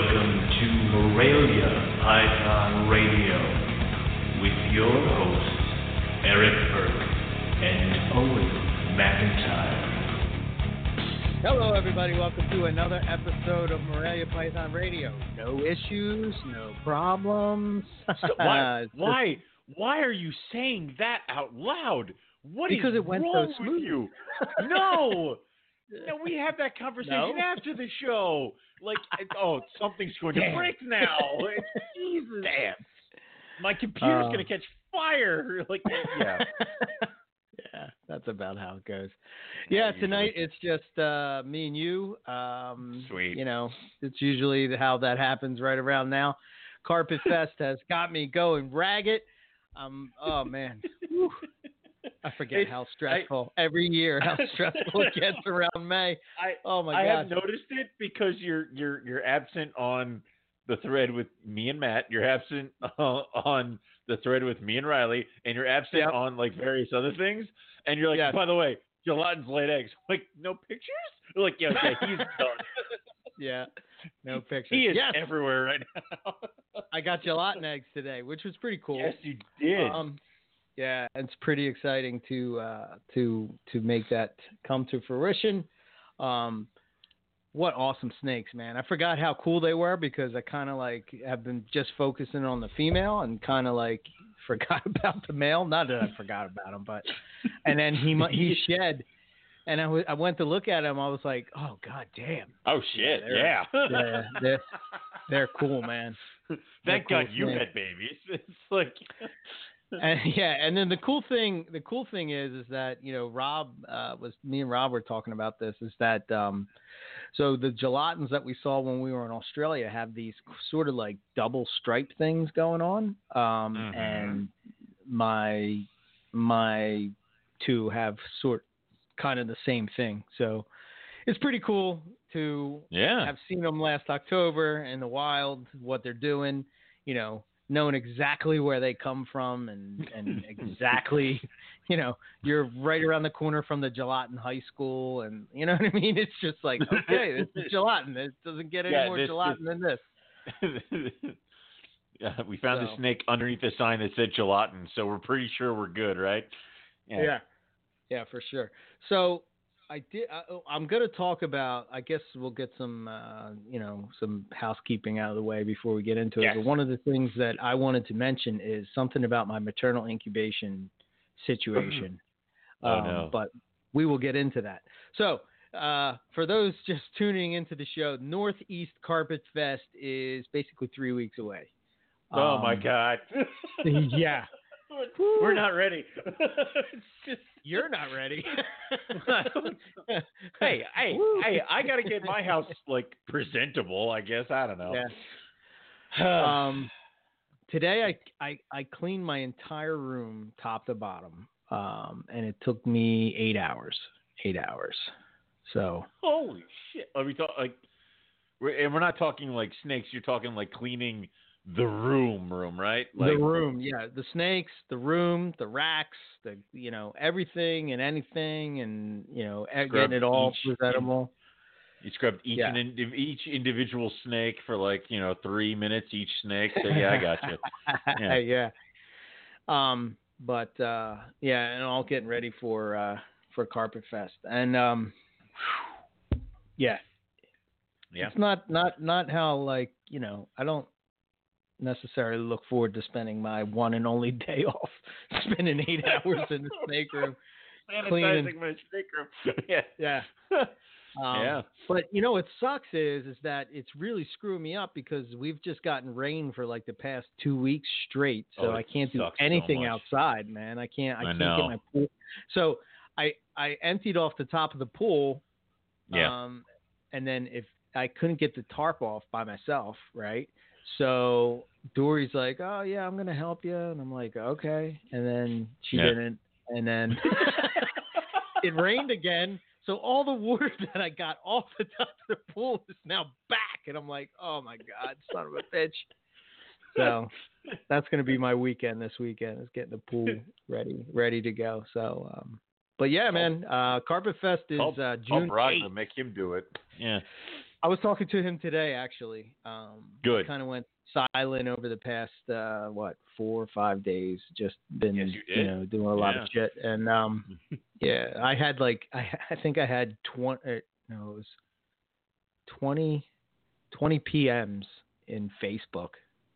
Welcome to Morelia Python Radio with your hosts, Eric Burke and Owen McIntyre. Hello, everybody. Welcome to another episode of Morelia Python Radio. No issues, no problems. So why are you saying that out loud? What is wrong with you? No. No, we have that conversation after the show. Like, something's going to break now. Jesus. Damn. My computer's going to catch fire. Like, yeah, that's about how it goes. Yeah, tonight it's just me and you. Sweet. You know, it's usually how that happens right around now. Carpet Fest has got me going ragged. Oh, man. I forget how stressful every year. How stressful it gets around May. Oh my God! I have noticed it because you're absent on the thread with me and Matt. You're absent on the thread with me and Riley, and you're absent on like various other things. And you're like, by the way, Gelatin's laid eggs. I'm like, no pictures? They're like, yeah, he's done. Yeah, no pictures. He is everywhere right now. I got gelatin eggs today, which was pretty cool. Yes, you did. Yeah, it's pretty exciting to make that come to fruition. What awesome snakes, man. I forgot how cool they were because I kind of like have been just focusing on the female and kind of like forgot about the male. Not that I forgot about him, but and then he shed. And I went to look at him. I was like, oh, God damn. Oh, shit. They're cool, man. Thank God you had babies. It's like... And then the cool thing is that, you know, Rob me and Rob were talking about this, is that so the gelatins that we saw when we were in Australia have these sort of like double stripe things going on, and my two have kind of the same thing, so it's pretty cool to have seen them last October in the wild, what they're doing, you know, knowing exactly where they come from and exactly, you know, you're right around the corner from the gelatin high school, and you know what I mean? It's just like, okay, this is gelatin. It doesn't get any more gelatin than this. We found the snake underneath the sign that said gelatin, so we're pretty sure we're good, right? Yeah, for sure. So I'm going to talk about, I guess we'll get some, some housekeeping out of the way before we get into it. But one of the things that I wanted to mention is something about my maternal incubation situation. No. But we will get into that. So for those just tuning into the show, Northeast Carpet Fest is basically 3 weeks away. Oh, my God. Yeah. We're not ready. You're not ready. hey, I got to get my house like presentable, I guess. I don't know. Yeah. Today I cleaned my entire room top to bottom, and it took me 8 hours. So holy shit! Are we talking like? We're not talking like snakes. You're talking like cleaning. The room, right? Like, the room, yeah. The snakes, the room, the racks, the, you know, everything and anything, and you know, getting it all presentable. You scrubbed each each individual snake for like, you know, 3 minutes each snake. So yeah, I got you. Yeah. But and all getting ready for Carpet Fest, and it's not how, like, you know, I don't necessarily look forward to spending my one and only day off, spending 8 hours in the snake room, sanitizing my snake room. But you know what sucks is that it's really screwing me up because we've just gotten rain for like the past 2 weeks straight, so I can't do anything outside, man. I can't get my pool. So I emptied off the top of the pool, and then if I couldn't get the tarp off by myself, right? So Dory's like, oh, yeah, I'm going to help you. And I'm like, okay. And then she didn't. And then it rained again. So all the water that I got off the top of the pool is now back. And I'm like, oh, my God, son of a bitch. So that's going to be my weekend this weekend, is getting the pool ready to go. So, Carpet Fest is June 8th. Make him do it. Yeah. I was talking to him today, actually. Good. Kind of went silent over the past, 4 or 5 days. Just been, doing a lot of shit. And, I had I think I had 20 PMs in Facebook.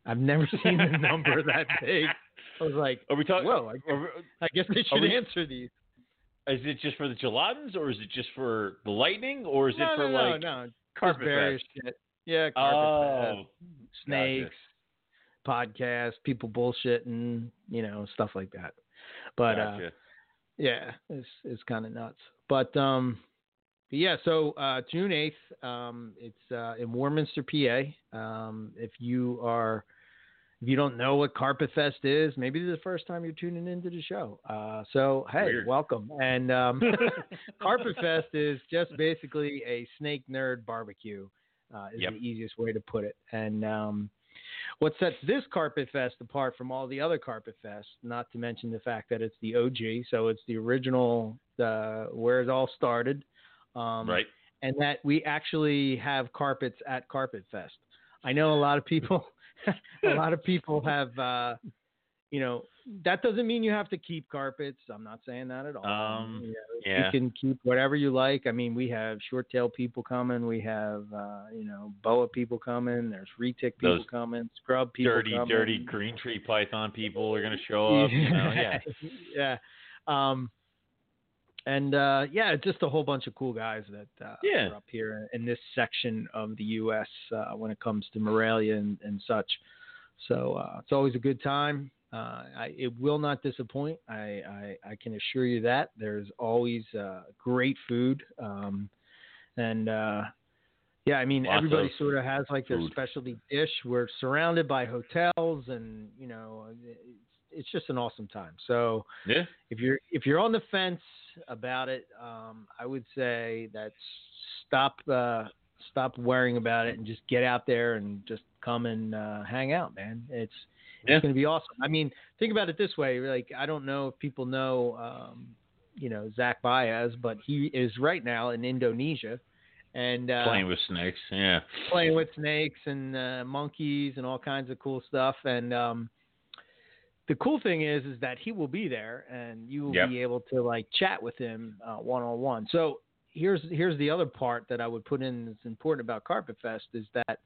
I've never seen a number that big. I was like, I guess they should answer these. Is it just for the gelatins, or is it just for the lightning, or is it for no. Carpet shit. Yeah, carpet fest, snakes, podcasts, people bullshitting, stuff like that. But it's kind of nuts. But so June 8th, it's in Warminster, PA. If you don't know what Carpet Fest is, maybe this is the first time you're tuning into the show. Weird. Welcome. And Carpet Fest is just basically a snake nerd barbecue is the easiest way to put it. And what sets this Carpet Fest apart from all the other Carpet Fests, not to mention the fact that it's the OG, so it's the original where it all started. Right. And that we actually have carpets at Carpet Fest. I know a lot of people... have, that doesn't mean you have to keep carpets. I'm not saying that at all. You can keep whatever you like. I mean, we have short tail people coming. We have, boa people coming. There's retic people coming. Scrub people coming. Dirty green tree python people are going to show up. And, just a whole bunch of cool guys that are up here in this section of the U.S. When it comes to Morelia and such. So it's always a good time. It will not disappoint. I can assure you that. There's always great food. Everybody sort of has their specialty dish. We're surrounded by hotels and, it's just an awesome time. So if you're on the fence about it, I would say that stop worrying about it and just get out there and just come and hang out, man. It's going to be awesome. I mean, think about it this way. I don't know if people know, Zach Baez, but he is right now in Indonesia and playing with snakes. Yeah. Playing with snakes and monkeys and all kinds of cool stuff. And, the cool thing is that he will be there and you will be able to chat with him one-on-one. So here's the other part that I would put in that's important about Carpet Fest is that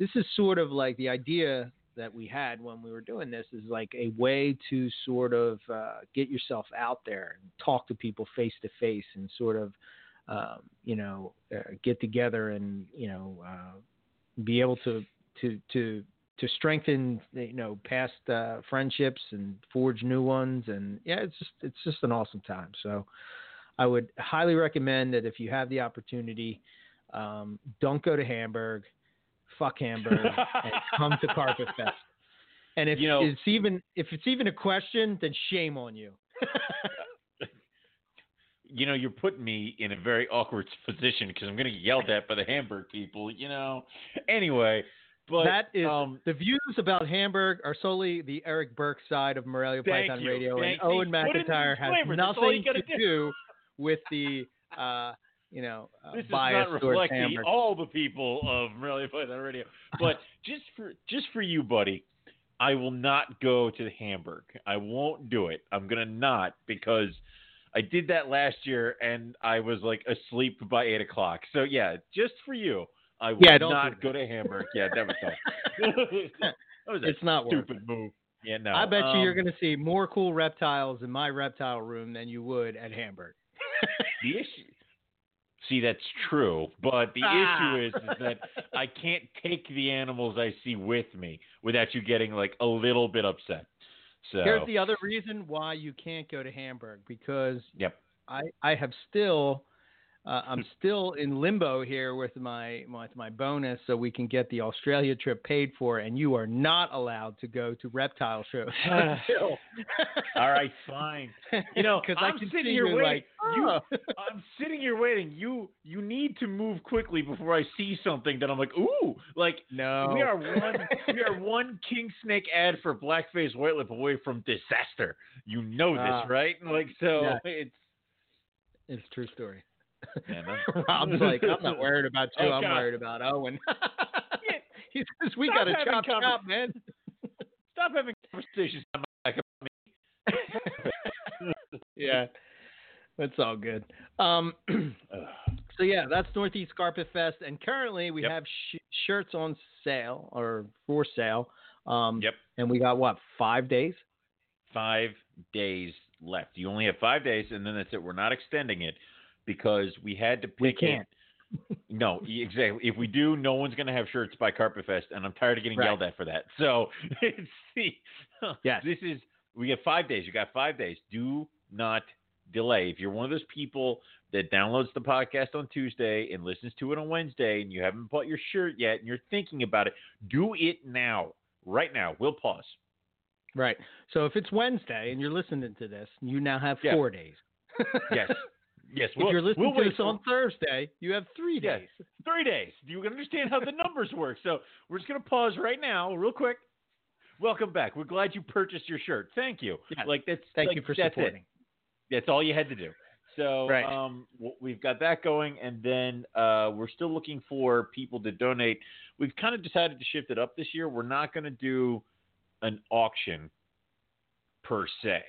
this is sort of the idea that we had when we were doing this is a way to sort of get yourself out there and talk to people face to face and sort of, get together and, be able to strengthen, past friendships and forge new ones. And it's just an awesome time. So I would highly recommend that if you have the opportunity, don't go to Hamburg, fuck Hamburg, and come to Carpet Fest. And if it's even a question, then shame on you. You're putting me in a very awkward position because I'm going to get yelled at by the Hamburg people, Anyway, but, that is the views about Hamburg are solely the Eric Burke side of Morelia Python Radio, and Owen McIntyre has nothing to do with the this bias does not reflect all the people of Morelia Python Radio. But just for you, buddy, I will not go to the Hamburg. I won't do it. I'm gonna not because I did that last year and I was asleep by 8 o'clock. So just for you. I will not go to Hamburg. Yeah, never thought. It's not stupid move. Yeah, no. I bet you're going to see more cool reptiles in my reptile room than you would at Hamburg. The issue. See, that's true, but the issue is that I can't take the animals I see with me without you getting a little bit upset. So here's the other reason why you can't go to Hamburg because I'm still in limbo here with my bonus so we can get the Australia trip paid for, and you are not allowed to go to reptile shows. All right, fine. I'm sitting here waiting. I'm sitting here waiting. You need to move quickly before I see something that I'm like, ooh, no. We are one King Snake ad for blackface white lip away from disaster. You know this, right? It's a true story. Rob's like, I'm not worried about you. I'm worried about Owen. He says, we got to chop, man. Stop having conversations about me. Yeah, that's all good. So, yeah, that's Northeast Carpet Fest. And currently we have shirts on sale or for sale. And we got, what, 5 days? 5 days left. You only have 5 days, and then that's it. We're not extending it because we had to pick it. No, exactly. If we do, no one's going to have shirts by Carpet Fest, and I'm tired of getting yelled at for that. So, this is – we have 5 days. You got 5 days. Do not delay. If you're one of those people that downloads the podcast on Tuesday and listens to it on Wednesday and you haven't bought your shirt yet and you're thinking about it, do it now. Right now. We'll pause. Right. So if it's Wednesday and you're listening to this, you now have 4 days. Yes. If you're listening to this on Thursday, you have 3 days. 3 days. Do you understand how the numbers work? So we're just going to pause right now real quick. Welcome back. We're glad you purchased your shirt. Thank you. Yeah. Thank you for supporting. That's all you had to do. So we've got that going, and then we're still looking for people to donate. We've kind of decided to shift it up this year. We're not going to do an auction per se.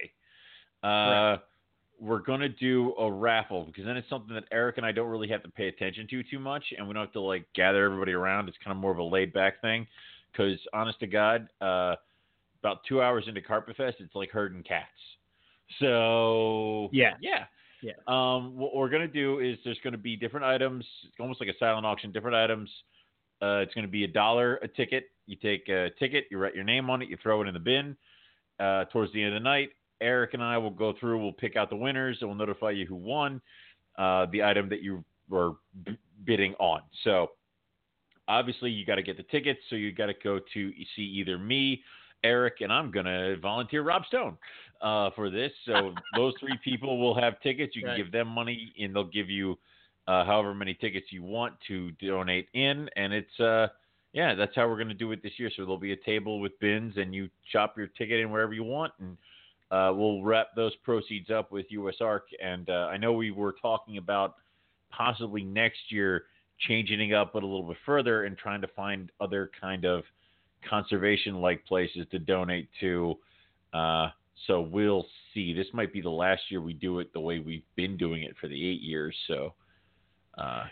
We're going to do a raffle because then it's something that Eric and I don't really have to pay attention to too much, and we don't have to like gather everybody around. It's kind of more of a laid-back thing because, honest to God, about 2 hours into Carpet Fest, it's like herding cats. So, yeah. What we're going to do is there's going to be different items. It's almost like a silent auction, different items. It's going to be $1 a ticket. You take a ticket, you write your name on it, you throw it in the bin. Towards the end of the night, Eric and I will go through, we'll pick out the winners, and we'll notify you who won the item that you were bidding on. So, obviously, you got to get the tickets, so you got to go to see either me, Eric, and I'm going to volunteer Rob Stone for this. So those three people will have tickets. You can give them money, and they'll give you however many tickets you want to donate in. And it's, that's how we're going to do it this year. So there'll be a table with bins, and you chop your ticket in wherever you want. And we'll wrap those proceeds up with USARC. And I know we were talking about possibly next year changing it up but a little bit further and trying to find other kind of conservation-like places to donate to. So we'll see. This might be the last year we do it the way we've been doing it for the 8 years. So,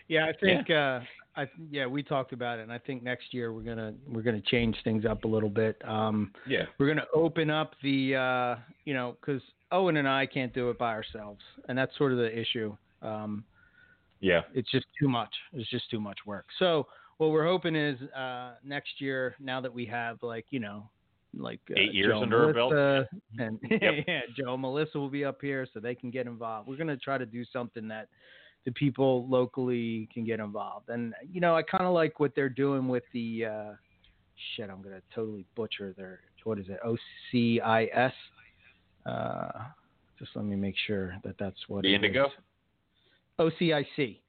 we talked about it, and I think next year we're gonna change things up a little bit. We're gonna open up the because Owen and I can't do it by ourselves, and that's sort of the issue. It's just too much. It's just too much work. So. What we're hoping is next year, now that we have, 8 years Joe under our belt. And Joe and Melissa will be up here so they can get involved. We're going to try to do something that the people locally can get involved. And, I kind of like what they're doing with the I'm going to totally butcher their, what is it, OCIC? Just let me make sure that's what it is. The Indigo? OCIC.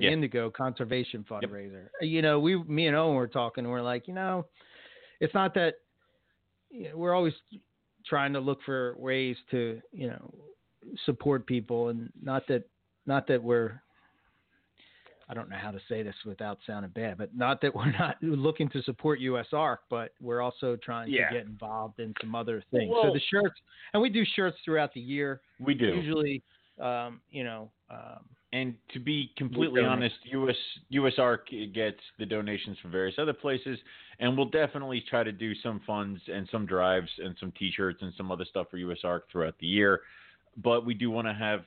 Indigo Conservation Fundraiser. Me and Owen were talking, and we're like, it's not that we're always trying to look for ways to, support people, and not that we're, I don't know how to say this without sounding bad, but not that we're not looking to support USARC, but we're also trying to get involved in some other things. Whoa. So the shirts, and we do shirts throughout the year. We do usually, and to be completely honest, USARC gets the donations from various other places, and we'll definitely try to do some funds and some drives and some T-shirts and some other stuff for USARC throughout the year. But we do want to have,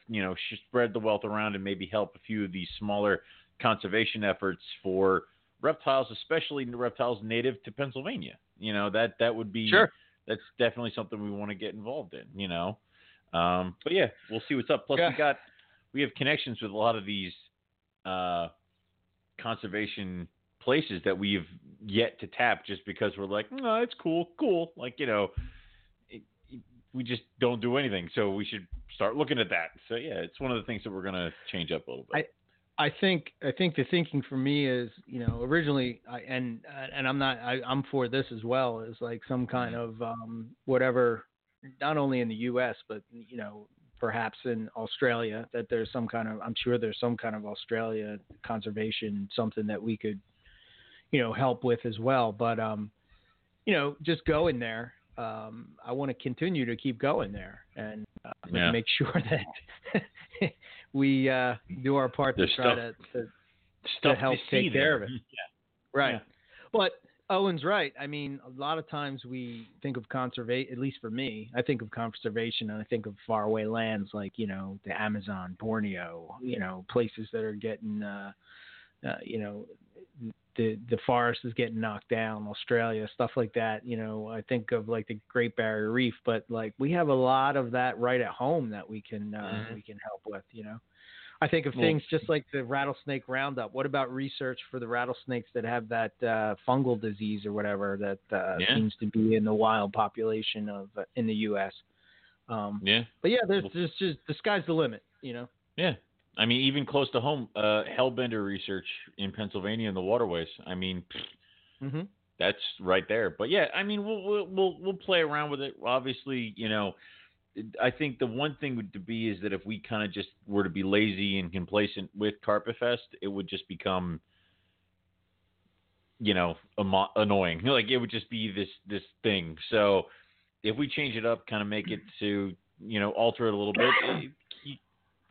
spread the wealth around and maybe help a few of these smaller conservation efforts for reptiles, especially reptiles native to Pennsylvania. That would be that's definitely something we want to get involved in. But we'll see what's up. Plus, we have connections with a lot of these conservation places that we've yet to tap just because we're like, no, it's cool. We just don't do anything. So we should start looking at that. So, it's one of the things that we're going to change up a little bit. I think the thinking for me is, originally, I'm for this as well, is like some kind of whatever, not only in the U.S., but, perhaps in Australia, that there's some kind of, I'm sure there's some kind of Australia conservation, something that we could, you know, help with as well. But, you know, just go in there. I want to continue to keep going there and make sure that we do our part to try to help take care of it. Yeah. Right. Yeah. But Owen's right. I mean, a lot of times we think of conservation, at least for me, I think of conservation and I think of faraway lands like, you know, the Amazon, Borneo, you know, places that are getting, you know, the forest is getting knocked down, Australia, stuff like that. You know, I think of like the Great Barrier Reef, but like we have a lot of that right at home that we can help with, you know. I think of things just like the rattlesnake roundup. What about research for the rattlesnakes that have that fungal disease or whatever that seems to be in the wild population of in the U.S.? But yeah, there's just the sky's the limit, you know. Yeah. I mean, even close to home, hellbender research in Pennsylvania and the waterways. I mean, that's right there. But yeah, I mean, we'll play around with it. Obviously, you know, I think the one thing would be is that if we kind of just were to be lazy and complacent with Carpet Fest, it would just become, you know, annoying. Like it would just be this thing. So if we change it up, kind of make it to, you know, alter it a little bit.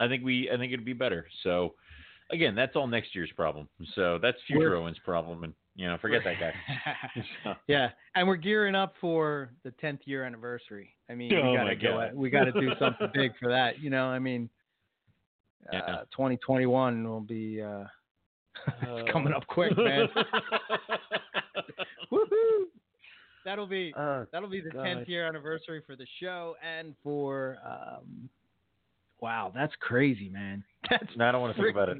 I think it'd be better. So again, that's all next year's problem. So that's future Owen's problem, and you know, forget that guy. So. Yeah, and we're gearing up for the 10th year anniversary. I mean, we got to do something big for that. You know, I mean, 2021 will be it's coming up quick, man. Woohoo! That'll be the 10th year anniversary for the show and for. Wow, that's crazy, man. I don't want to think about it.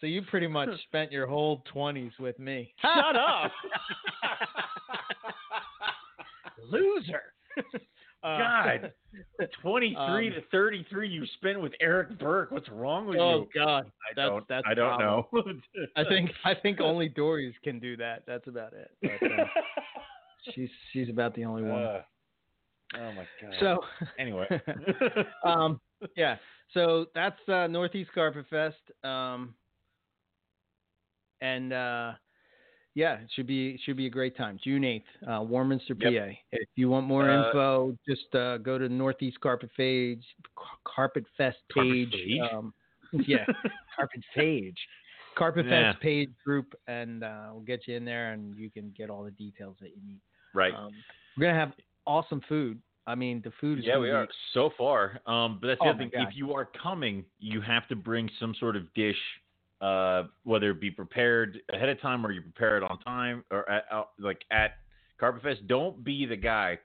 So you pretty much spent your whole 20s with me. Shut up. Loser. God. 23 to 33 you spent with Eric Burke. What's wrong with you? Oh, God. I don't know. I think only Dories can do that. That's about it. But, she's about the only one. Oh my God. So anyway, so that's Northeast Carpet Fest, and it should be a great time. June 8th, Warminster, PA. If you want more info, just go to Northeast Carpet Fest page. Carpet Fest page group, and we'll get you in there, and you can get all the details that you need. Right. We're gonna have awesome food. I mean, the food is we are so far. But that's the other thing. God. If you are coming, you have to bring some sort of dish, whether it be prepared ahead of time or you prepare it on time or at Carpet Fest. Don't be the guy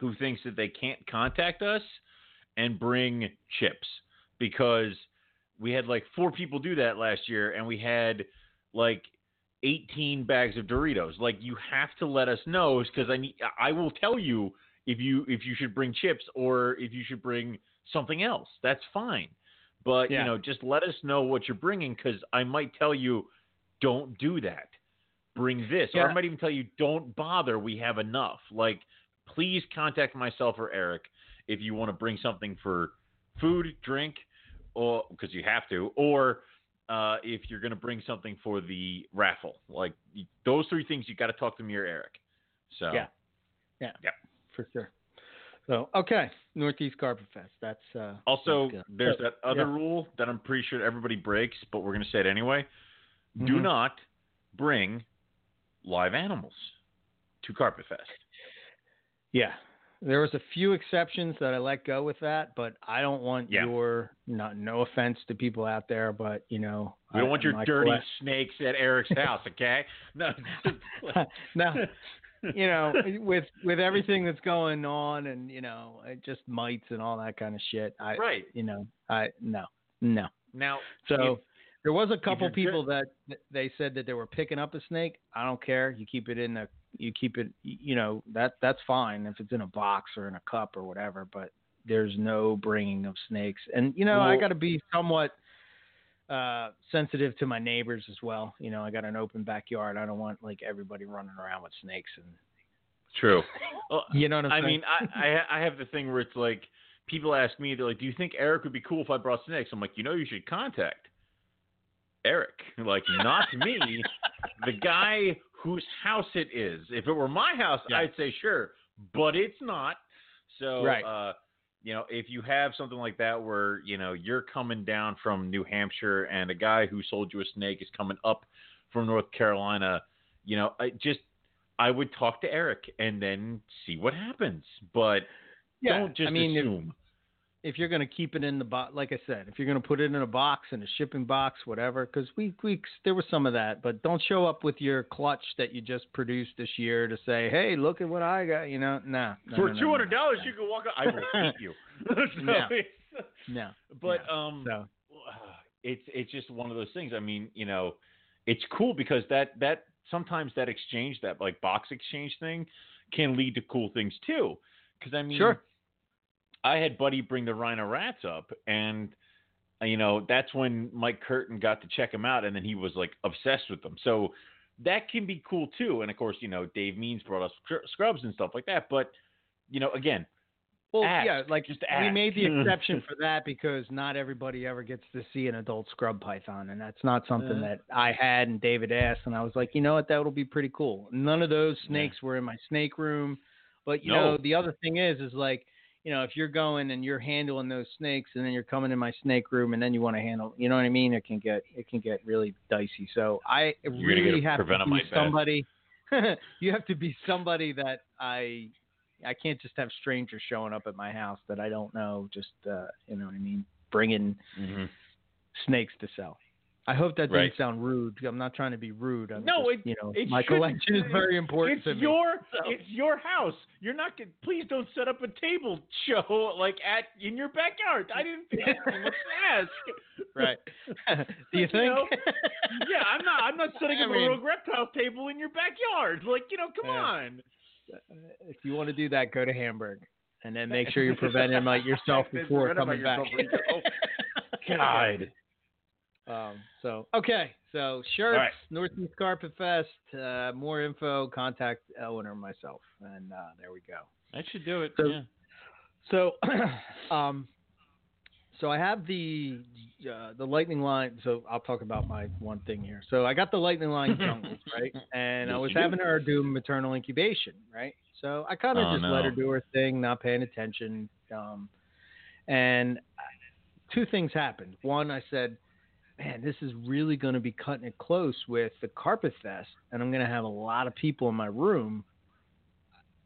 who thinks that they can't contact us and bring chips, because we had like 4 people do that last year and we had like 18 bags of Doritos. Like, you have to let us know, because I will tell you if you should bring chips or if you should bring something else. That's fine, but you know, just let us know what you're bringing, because I might tell you, don't do that. Bring this, or I might even tell you, don't bother. We have enough. Like, please contact myself or Eric if you want to bring something for food, drink, or because you have to, or. If you're going to bring something for the raffle, like those 3 things, you got to talk to me or Eric. So yeah, for sure. So, okay. Northeast Carpet Fest. That's also, there's that other rule that I'm pretty sure everybody breaks, but we're going to say it anyway. Do not bring live animals to Carpet Fest. Yeah. There was a few exceptions that I let go with that, but I don't want no offense to people out there, but you know, we don't want your dirty snakes at Eric's house, okay? No, you know, with everything that's going on, and you know, just mites and all that kind of shit. No. Now, so there was a couple people that they said that they were picking up a snake. I don't care. You keep it in the. You keep it, you know, that's fine if it's in a box or in a cup or whatever, but there's no bringing of snakes. And, you know, I got to be somewhat sensitive to my neighbors as well. You know, I got an open backyard. I don't want like everybody running around with snakes and True. You know what I'm saying? I mean, I have the thing where it's like, people ask me, they're like, do you think Eric would be cool if I brought snakes? I'm like, you know, you should contact Eric. Like, not me, the guy whose house it is. If it were my house, yeah, I'd say sure, but it's not. So, right. You know, if you have something like that where, you know, you're coming down from New Hampshire and a guy who sold you a snake is coming up from North Carolina, you know, I would talk to Eric and then see what happens. But yeah, don't just assume. If you're going to keep it in the box, like I said, if you're going to put it in a box, in a shipping box, whatever, because we there was some of that, but don't show up with your clutch that you just produced this year to say, hey, look at what I got, you know, for $200, you can walk up, I will beat you. It's just one of those things. I mean, you know, it's cool because that sometimes that exchange, that like box exchange thing can lead to cool things too. Because I mean, sure, I had Buddy bring the rhino rats up, and you know, that's when Mike Curtin got to check them out, and then he was like obsessed with them. So that can be cool too. And of course, you know, Dave Means brought us scrubs and stuff like that. But you know, again, we made the exception for that because not everybody ever gets to see an adult scrub python, and that's not something that I had. And David asked, and I was like, you know what, that'll be pretty cool. None of those snakes were in my snake room, but you know, the other thing is like, you know, if you're going and you're handling those snakes and then you're coming in my snake room and then you want to handle, you know what I mean? It can get really dicey. So I really have to be somebody. You have to be somebody that I can't just have strangers showing up at my house that I don't know. Just, you know what I mean? Bringing snakes to sell. I hope that didn't sound rude. I'm not trying to be rude. My collection is very important to me. It's your house. You're not. Please don't set up a table show like in your backyard. I didn't think I was going to ask. Right. Do you think? You know? Yeah, I'm not setting up a rogue reptile table in your backyard. Like, you know, come on. If you want to do that, go to Hamburg, and then make sure you're preventing yourself before coming back. God. So shirts, right. Northeast Carpet Fest, more info, contact Ellen or myself. And there we go. That should do it. So I have the lightning line. So I'll talk about my one thing here. So I got the lightning line jungles, right? And I was having her do maternal incubation, right? So I kind of let her do her thing, not paying attention. And two things happened. One, I said, man, this is really going to be cutting it close with the Carpet Fest, and I'm going to have a lot of people in my room.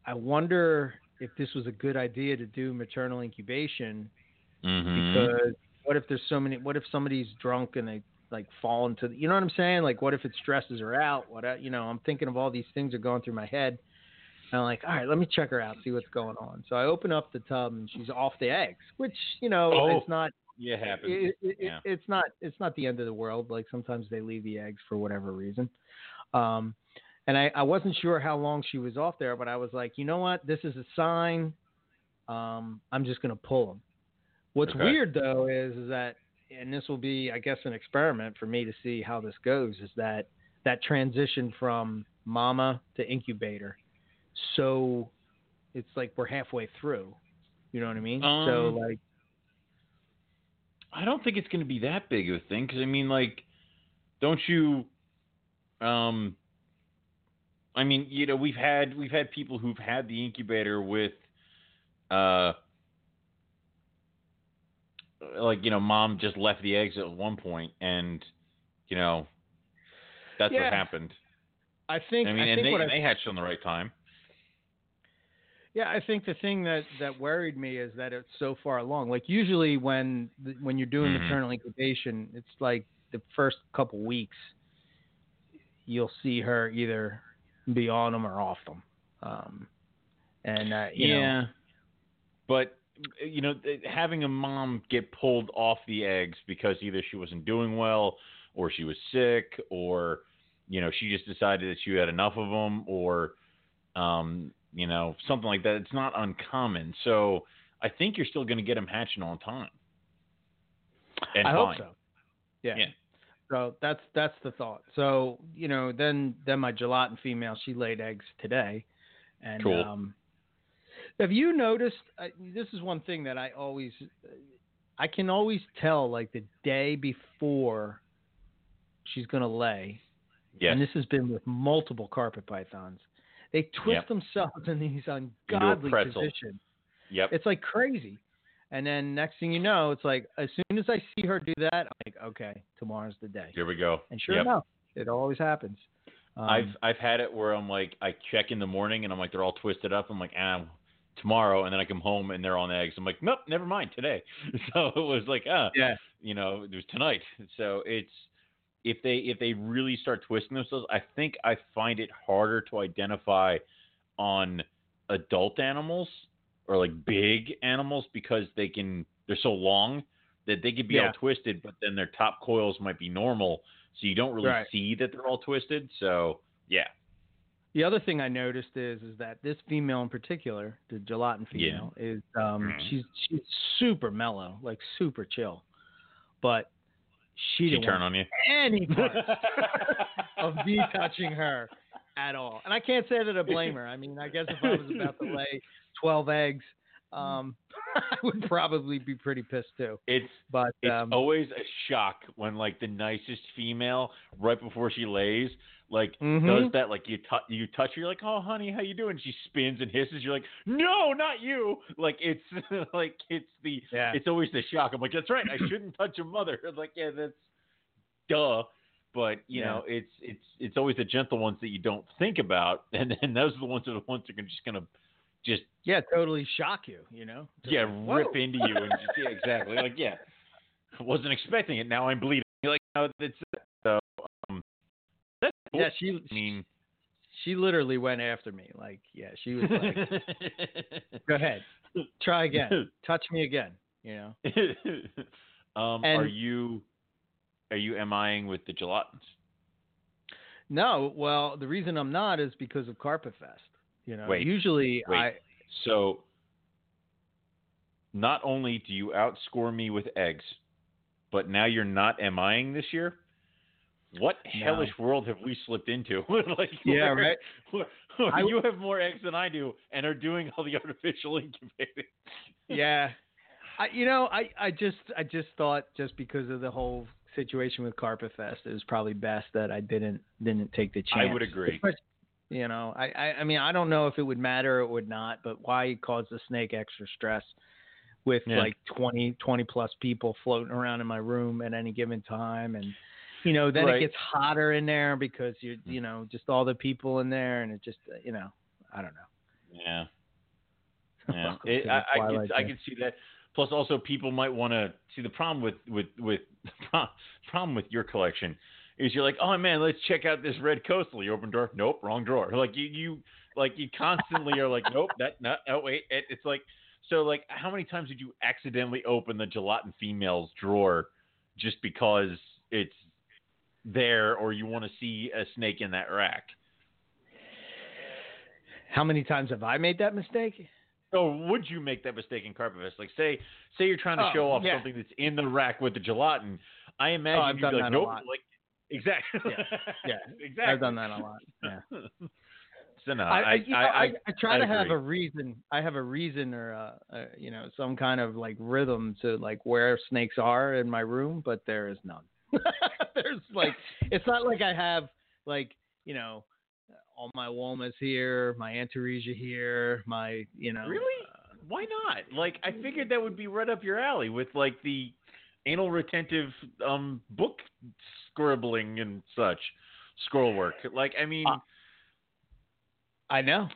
I wonder if this was a good idea to do maternal incubation, because what if somebody's drunk and they like fall into you know what I'm saying? Like, what if it stresses her out? I'm thinking of all these things are going through my head, and I'm like, all right, let me check her out, see what's going on. So I open up the tub and she's off the eggs, which, you know, it's not. Yeah, it happens. It's not the end of the world. Like, sometimes they leave the eggs for whatever reason. And I wasn't sure how long she was off there, but I was like, you know what? This is a sign. I'm just going to pull them. What's weird, though, is that, and this will be, I guess, an experiment for me to see how this goes, is that transition from mama to incubator. So it's like we're halfway through. You know what I mean? So, like, I don't think it's going to be that big of a thing. Cause I mean, like, don't you, I mean, you know, we've had people who've had the incubator with, like, you know, mom just left the eggs at one point, and, you know, that's what happened. I think they hatched on the right time. Yeah, I think the thing that worried me is that it's so far along. Like, usually when you're doing maternal incubation, it's like the first couple weeks you'll see her either be on them or off them. You know. But, you know, having a mom get pulled off the eggs because either she wasn't doing well or she was sick, or, you know, she just decided that she had enough of them, or you know, something like that. It's not uncommon. So I think you're still going to get them hatching on time. And I hope so. Yeah. So that's the thought. So, you know, then my gelatin female, she laid eggs today. And cool. Have you noticed, this is one thing that I can always tell, like, the day before she's going to lay. Yes. And this has been with multiple carpet pythons. They twist themselves in these ungodly positions. Yep. It's like crazy. And then next thing you know, it's like, as soon as I see her do that, I'm like, okay, tomorrow's the day. Here we go. And sure enough, it always happens. I've had it where I'm like, I check in the morning and I'm like, they're all twisted up. I'm like, tomorrow. And then I come home and they're on eggs. I'm like, nope, never mind, today. So it was like, you know, it was tonight. So it's, if they really start twisting themselves, I think I find it harder to identify on adult animals or like big animals, because they're so long that they could be all twisted, but then their top coils might be normal. So you don't really see that they're all twisted. So the other thing I noticed is that this female in particular, the gelatin female, is she's super mellow, like super chill, but she didn't turn on you any part of me touching her at all. And I can't say that I blame her. I mean, I guess if I was about to lay 12 eggs, I would probably be pretty pissed too. It's always a shock when, like, the nicest female right before she lays, like, does that, like, you touch her, you're like, oh honey, how you doing? She spins and hisses. You're like, no, not you. Like, it's like, it's always the shock. I'm like, that's right, I shouldn't touch your mother. I'm like, yeah, that's duh. But you know, it's always the gentle ones that you don't think about, and then those are the ones that are just gonna totally shock you, you know? Rip into you and just, exactly. Like, I wasn't expecting it. Now I'm bleeding. You're like, no, that's so. That's cool. Yeah, she literally went after me. Like, she was like, go ahead, try again, touch me again, you know? And are you MIing with the gelatins? No, well, the reason I'm not is because of Carpet Fest. You know, wait. So not only do you outscore me with eggs, but now you're not MIing this year? What hellish world have we slipped into? Like, you have more eggs than I do and are doing all the artificial incubating. I just thought, just because of the whole situation with Carpet Fest, it was probably best that I didn't take the chance. I would agree. You know, I mean, I don't know if it would matter or it would not, but why cause the snake extra stress with like 20 plus people floating around in my room at any given time? And, you know, then it gets hotter in there because you know, just all the people in there, and it just, you know, I don't know. Yeah. I can see that. Plus also, people might want to see the problem with your collection is you're like, oh man, let's check out this red coastal. You open drawer, nope, wrong drawer. Like you constantly are like, nope, that not. Oh wait, it's like, so like, how many times did you accidentally open the gelatin female's drawer just because it's there or you want to see a snake in that rack? How many times have I made that mistake? Or would you make that mistake in Carpet Fest? Like, say you're trying to show off something that's in the rack with the gelatin. I imagine you'd be like, nope, like. Exactly. Exactly. I've done that a lot. Yeah. So no, I try to have a reason. I have a reason or you know, some kind of like rhythm to like where snakes are in my room, but there is none. There's like, it's not like I have like, you know, all my Walmas here, my Antaresia here, my, you know. Really? Why not? Like, I figured that would be right up your alley with like the anal retentive book scribbling and such scroll work. Like, I mean, I know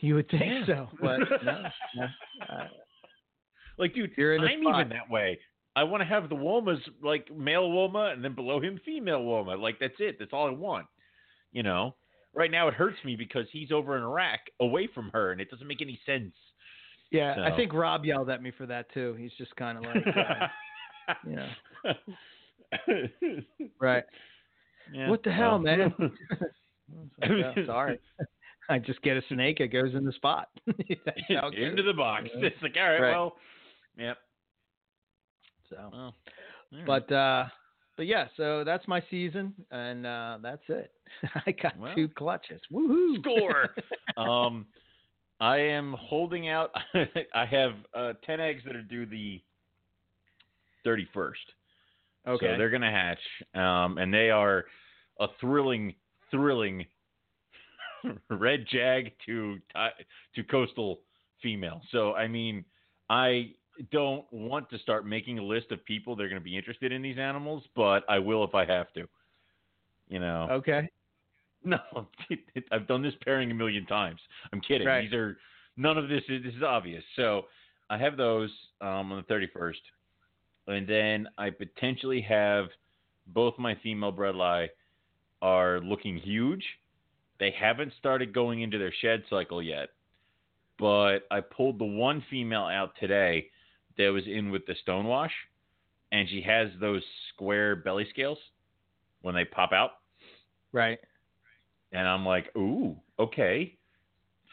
you would think so, but no. Like, dude, I'm even that way. I want to have the Womas, like male Woma, and then below him female Woma. Like, that's it. That's all I want. You know, right now it hurts me because he's over in Iraq away from her, and it doesn't make any sense. Yeah, so. I think Rob yelled at me for that too. He's just kind of like. Right. Yeah. What the hell, man? Sorry. I just get a snake. It goes in the spot. Into the box. Yeah. It's like, all right, well, yep. So, but yeah, so that's my season, and that's it. I got two clutches. Woohoo! Score. I am holding out. I have 10 eggs that are due the 31st. Okay. So they're going to hatch, and they are a thrilling red jag to coastal female. So, I mean, I don't want to start making a list of people that are going to be interested in these animals, but I will if I have to. You know. Okay. No, I've done this pairing a million times. I'm kidding. Right. These are none of this is obvious. So I have those on the 31st, and then I potentially have both my female breedlings are looking huge. They haven't started going into their shed cycle yet, but I pulled the one female out today that was in with the stonewash, and she has those square belly scales when they pop out. Right. And I'm like, ooh, okay.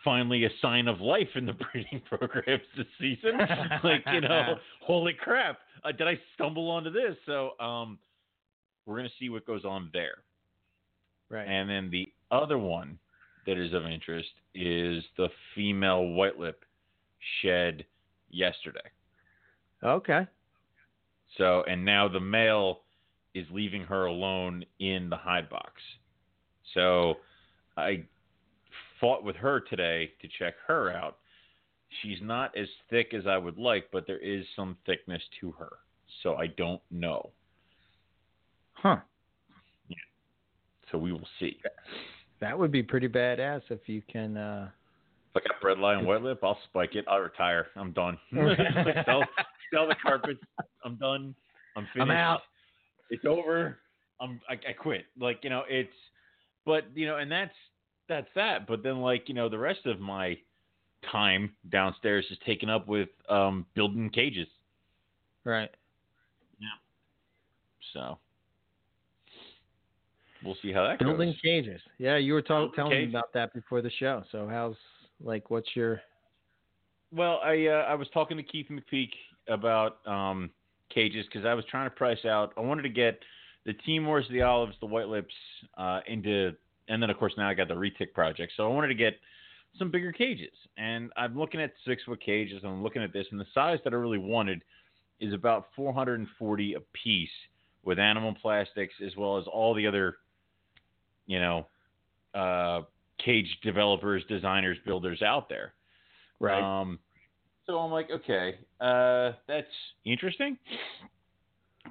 Finally a sign of life in the breeding programs this season. Like, you know, holy crap. Did I stumble onto this? So we're going to see what goes on there. Right. And then the other one that is of interest is the female whitelip shed yesterday. Okay. So, and now the male is leaving her alone in the hide box. So I fought with her today to check her out. She's not as thick as I would like, but there is some thickness to her. So I don't know. Huh. Yeah. So we will see. That would be pretty badass if you can. If I got bread line and white lip, I'll spike it. I'll retire. I'm done. sell the carpets. I'm done. I'm finished. I'm out. It's over. I quit. Like, you know, it's. But, you know, and that's that. But then, like, you know, the rest of my time downstairs is taken up with building cages. Right. Yeah. So we'll see how that goes. Building cages. Yeah, you were telling me about that before the show. So how's, like, what's your... Well, I was talking to Keith McPeak about cages because I was trying to price out. I wanted to get... the Timors, the olives, the white lips, and then of course now I got the retic project. So I wanted to get some bigger cages, and I'm looking at 6-foot cages. And I'm looking at this, and the size that I really wanted is about 440 a piece with animal plastics, as well as all the other, you know, cage developers, designers, builders out there. Right. So I'm like, okay, that's interesting.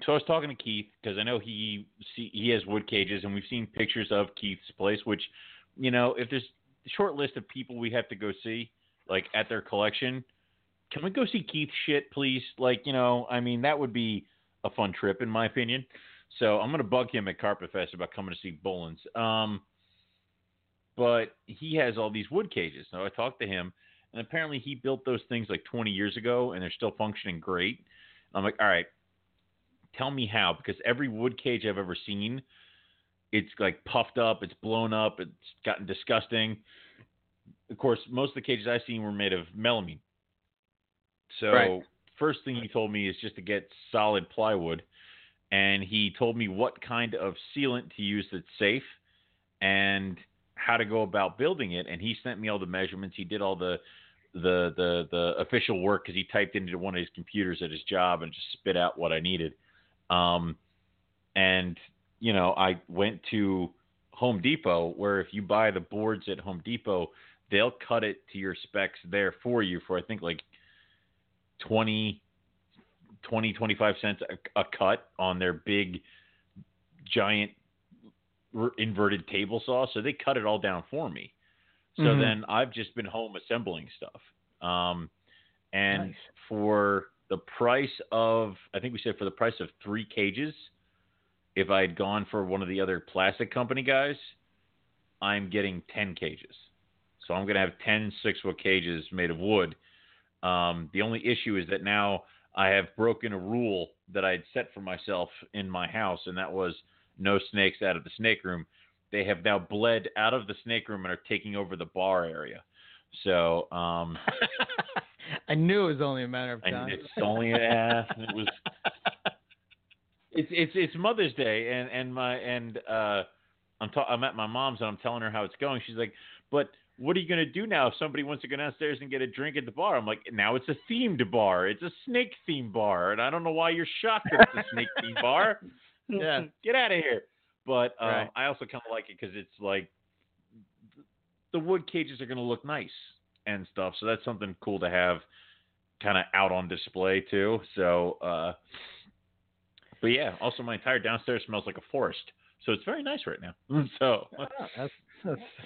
So I was talking to Keith because I know he has wood cages, and we've seen pictures of Keith's place, which, you know, if there's a short list of people we have to go see, like, at their collection, can we go see Keith's shit, please? Like, you know, I mean, that would be a fun trip, in my opinion. So I'm going to bug him at Carpet Fest about coming to see Bolin's. But he has all these wood cages. So I talked to him, and apparently he built those things like 20 years ago, and they're still functioning great. I'm like, all right. Tell me how, because every wood cage I've ever seen, it's like puffed up, it's blown up, it's gotten disgusting. Of course, most of the cages I've seen were made of melamine. So right. First thing he told me is just to get solid plywood. And he told me what kind of sealant to use that's safe and how to go about building it. And he sent me all the measurements. He did all the official work because he typed into one of his computers at his job and just spit out what I needed. And you know, I went to Home Depot, where if you buy the boards at Home Depot, they'll cut it to your specs there for you for, I think, like 25 cents a cut on their big giant inverted table saw. So they cut it all down for me. So then I've just been home assembling stuff. And nice. For the price of, I think we said for the price of 3 cages, if I had gone for one of the other plastic company guys, I'm getting 10 cages. So I'm going to have 10 6-foot cages made of wood. The only issue is that now I have broken a rule that I had set for myself in my house, and that was no snakes out of the snake room. They have now bled out of the snake room and are taking over the bar area. So, I knew it was only a matter of time. It's only an ass. It was. It's Mother's Day, and my I'm at my mom's and I'm telling her how it's going. She's like, but what are you going to do now if somebody wants to go downstairs and get a drink at the bar? I'm like, now it's a themed bar. It's a snake-themed bar, and I don't know why you're shocked that it's a snake-themed bar. Yeah, get out of here. But right. I also kind of like it because it's like the wood cages are going to look nice and stuff, so that's something cool to have kind of out on display too. So, but yeah, also my entire downstairs smells like a forest. So it's very nice right now. So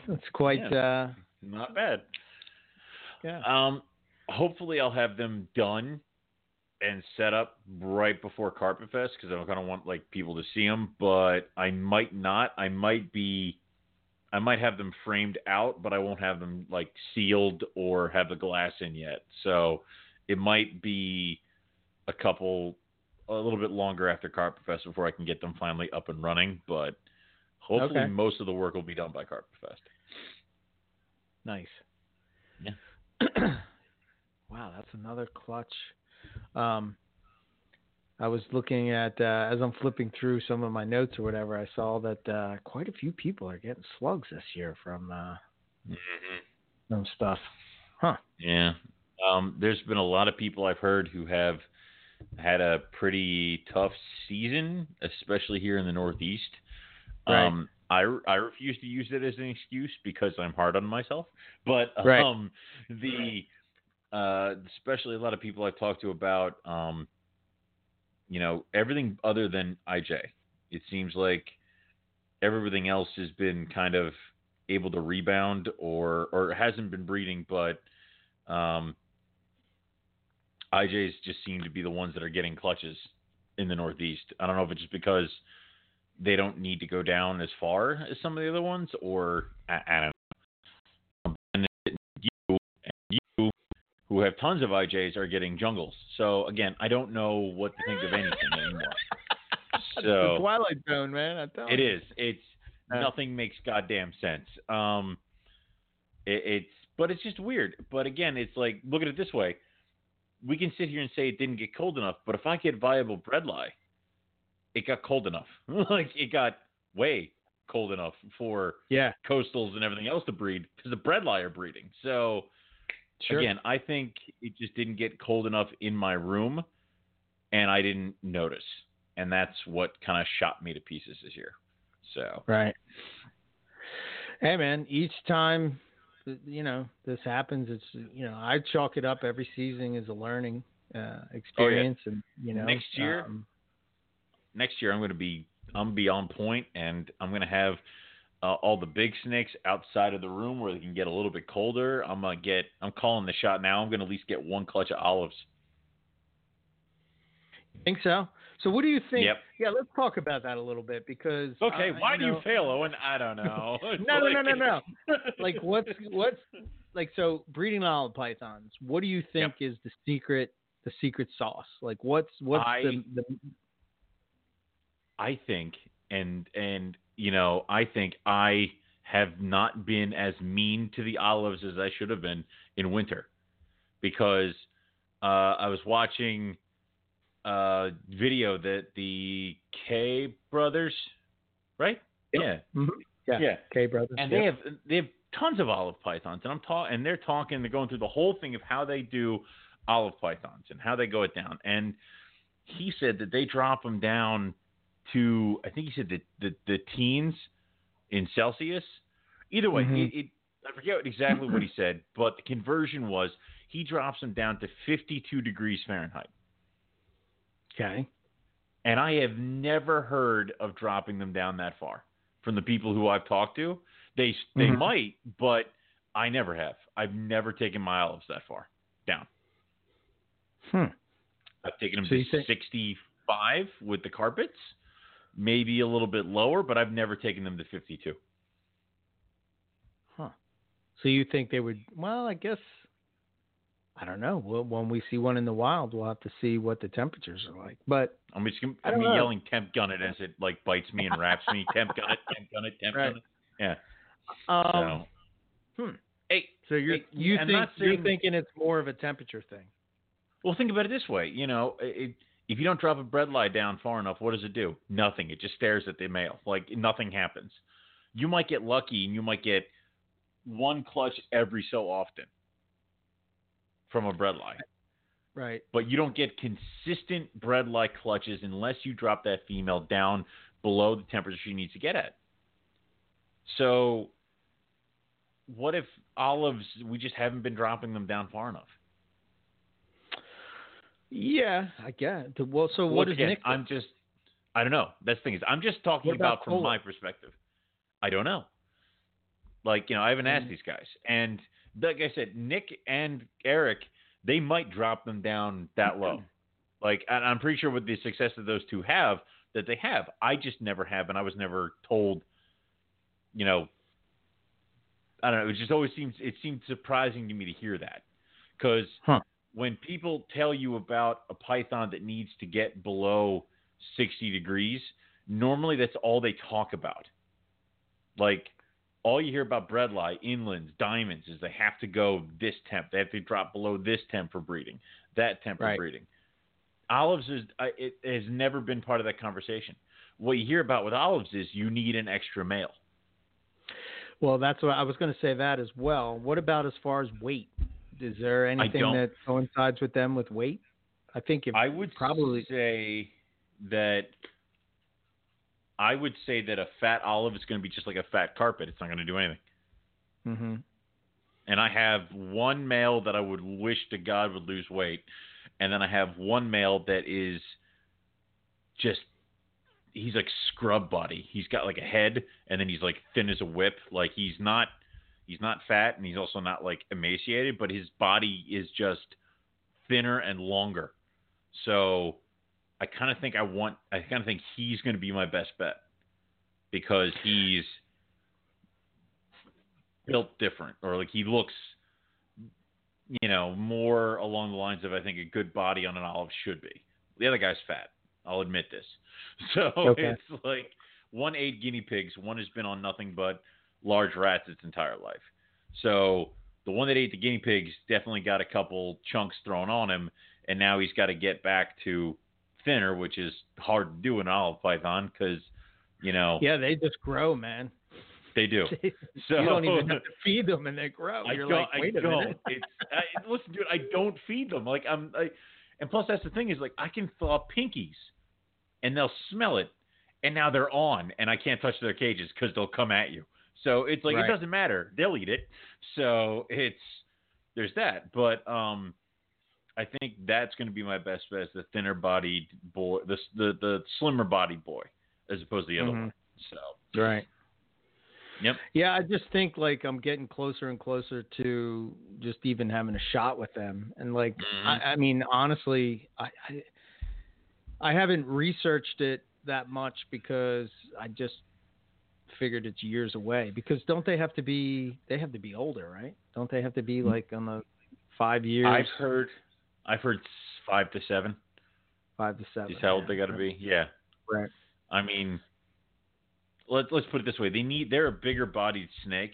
that's quite not bad. Yeah. Hopefully I'll have them done and set up right before Carpet Fest because I kind of want like people to see them. But I might not. I might have them framed out, but I won't have them like sealed or have the glass in yet. So it might be a little bit longer after Carpet Fest before I can get them finally up and running, but hopefully most of the work will be done by Carpet Fest. Nice. Yeah. Wow. That's another clutch. I was looking at, as I'm flipping through some of my notes or whatever, I saw that, quite a few people are getting slugs this year from, some stuff. Huh? Yeah. There's been a lot of people I've heard who have had a pretty tough season, especially here in the Northeast. Right. I refuse to use it as an excuse because I'm hard on myself, but especially a lot of people I've talked to about, everything other than IJ. It seems like everything else has been kind of able to rebound or hasn't been breeding, but IJs just seem to be the ones that are getting clutches in the Northeast. I don't know if it's just because they don't need to go down as far as some of the other ones, or I don't know. And you who have tons of IJs are getting jungles. So again, I don't know what to think of anything anymore. So the Twilight Zone, man. I tell you. It is. It's nothing makes goddamn sense. But it's just weird. But again, it's like, look at it this way. We can sit here and say it didn't get cold enough, but if I get viable bread lie, it got cold enough. Like it got way cold enough for coastals and everything else to breed because the bread lie are breeding. So again, I think it just didn't get cold enough in my room and I didn't notice. And that's what kind of shot me to pieces this year. So, right. Hey man, each time, this happens. It's, I chalk it up every season as a learning experience. Oh, yeah. And, next year I'm going to be on point, and I'm going to have all the big snakes outside of the room where they can get a little bit colder. I'm calling the shot now. I'm going to at least get one clutch of olives. You think so? So what do you think? Yep. Yeah, let's talk about that a little bit because. Okay, why do you fail, Owen? I don't know. No. Like what's like so breeding olive pythons? What do you think is the secret sauce? Like I think I think I have not been as mean to the olives as I should have been in winter because I was watching. Video that the K Brothers, right? Yep. Yeah. Mm-hmm. Yeah, K Brothers, and they have tons of olive pythons, and they're going through the whole thing of how they do olive pythons and how they go it down. And he said that they drop them down to, I think he said the teens in Celsius. Either way, I forget exactly what he said, but the conversion was he drops them down to 52 degrees Fahrenheit. Okay. And I have never heard of dropping them down that far from the people who I've talked to. They might, but I never have. I've never taken my olives that far down. I've taken them to 65 with the carpets, maybe a little bit lower, but I've never taken them to 52. Huh. So you think they would – well, I guess – I don't know. When we see one in the wild, we'll have to see what the temperatures are like. But I'm just yelling temp gun it as it like bites me and wraps me. Temp gun it, temp gun it, temp gun it. Yeah. Hey, so you're thinking it's more of a temperature thing? Well, think about it this way. If you don't drop a bread lie down far enough, what does it do? Nothing. It just stares at the male. Like nothing happens. you might get lucky and you might get one clutch every so often from a bread lie. Right. But you don't get consistent bread lie clutches unless you drop that female down below the temperature she needs to get at. So what if olives, we just haven't been dropping them down far enough? Yeah, I guess. Well, so what is Nick? I don't know. That's the thing is, I'm just talking about from my perspective. I don't know. Like, you know, I haven't asked these guys. And like I said, Nick and Eric, they might drop them down that low. Like, and I'm pretty sure with the success that those two have, that they have. I just never have, and I was never told, you know, I don't know. It just always seemed surprising to me to hear that. Because when people tell you about a python that needs to get below 60 degrees, normally that's all they talk about. Like, all you hear about breadlie, inlands, diamonds is they have to go this temp. They have to drop below this temp for breeding, that temp for breeding. Olives is it has never been part of that conversation. What you hear about with olives is you need an extra male. Well, that's what I was going to say that as well. What about as far as weight? Is there anything that coincides with them with weight? I think I would probably say that a fat olive is going to be just like a fat carpet. It's not going to do anything. Mm-hmm. And I have one male that I would wish to God would lose weight. And then I have one male that is just, he's like scrub body. He's got like a head and then he's like thin as a whip. Like he's not fat and he's also not like emaciated, but his body is just thinner and longer. So I kind of think he's going to be my best bet because he's built different, or like he looks, you know, more along the lines of, I think, a good body on an olive should be. The other guy's fat. I'll admit this. So It's like one ate guinea pigs. One has been on nothing but large rats its entire life. So the one that ate the guinea pigs definitely got a couple chunks thrown on him, and now he's got to get back to thinner, which is hard to do in an olive python because, you know. Yeah, they just grow, man. They do. So you don't even have to feed them, and they grow. Wait a minute. Listen, dude, I don't feed them. Like and plus that's the thing is like I can thaw pinkies, and they'll smell it, and now they're on, and I can't touch their cages because they'll come at you. So it's like It doesn't matter. They'll eat it. So there's that. But I think that's going to be my best bet: the thinner bodied boy, the slimmer bodied boy, as opposed to the other one. So Yep. Yeah, I just think like I'm getting closer and closer to just even having a shot with them, and like I mean, honestly, I haven't researched it that much because I just figured it's years away. Because don't they have to be? They have to be older, right? Don't they have to be like on the 5 years? I've heard 5 to 7. 5 to 7. Is how old they got to be? Yeah. Right. I mean. Let's put it this way. They're a bigger bodied snake,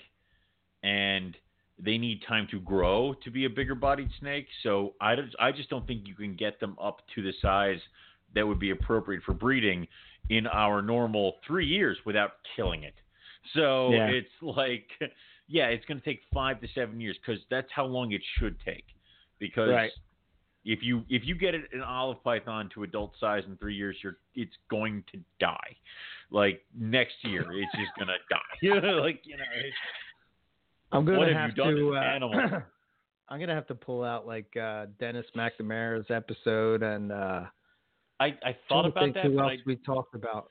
and they need time to grow to be a bigger bodied snake. So I just don't think you can get them up to the size that would be appropriate for breeding in our normal 3 years without killing it. So It's like, yeah, it's going to take 5 to 7 years because that's how long it should take. Because if you get an olive python to adult size in 3 years, it's going to die. Like next year, it's just gonna die. Like you know, I'm gonna have to pull out like Dennis McNamara's episode, and I thought about that. Who else we talked about?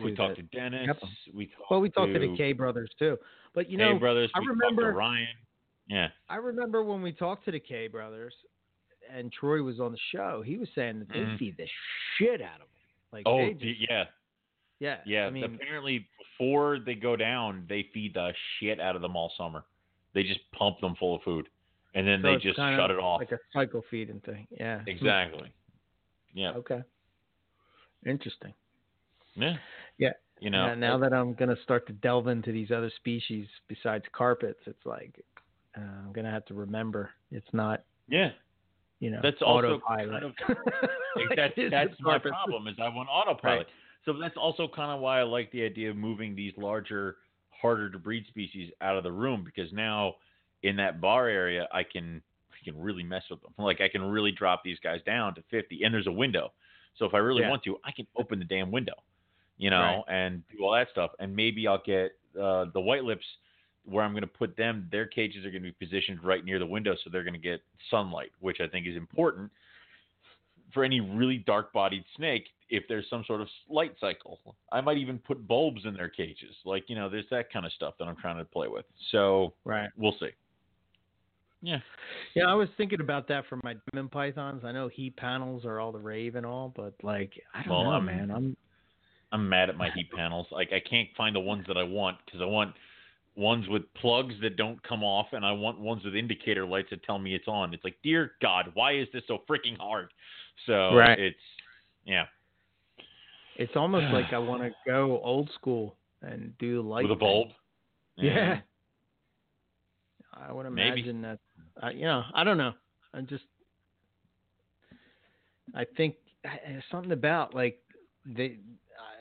We talked to Dennis. Yep. We talked to the K Brothers too. But you know, K Brothers. I remember talked to Ryan. Yeah, I remember when we talked to the K Brothers, and Troy was on the show. He was saying that they feed the shit out of them. Like Yeah, I mean, apparently before they go down, they feed the shit out of them all summer. They just pump them full of food, and then they just shut it off. Like a cycle feeding thing. Yeah. Exactly. Yeah. Okay. Interesting. Yeah. Yeah. You know, and now that I'm gonna start to delve into these other species besides carpets, it's like I'm gonna have to remember it's not. Yeah. You know, that's autopilot. That's my problem is I want autopilot. Right. So that's also kind of why I like the idea of moving these larger, harder to breed species out of the room, because now in that bar area, I can really mess with them. Like I can really drop these guys down to 50, and there's a window. So if I really want to, I can open the damn window, you know, and do all that stuff. And maybe I'll get the white lips where I'm going to put them. Their cages are going to be positioned right near the window, so they're going to get sunlight, which I think is important for any really dark-bodied snake. If there's some sort of light cycle, I might even put bulbs in their cages. Like, you know, there's that kind of stuff that I'm trying to play with. So we'll see. Yeah. Yeah. I was thinking about that for my diamond pythons. I know heat panels are all the rave and all, but like, I don't know, man, I'm mad at my heat panels. Like I can't find the ones that I want, because I want ones with plugs that don't come off, and I want ones with indicator lights that tell me it's on. It's like, dear God, why is this so freaking hard? So it's, yeah. It's almost like I want to go old school and do light. With a bulb? Yeah. I would imagine that, you know, I don't know. I think there's something about like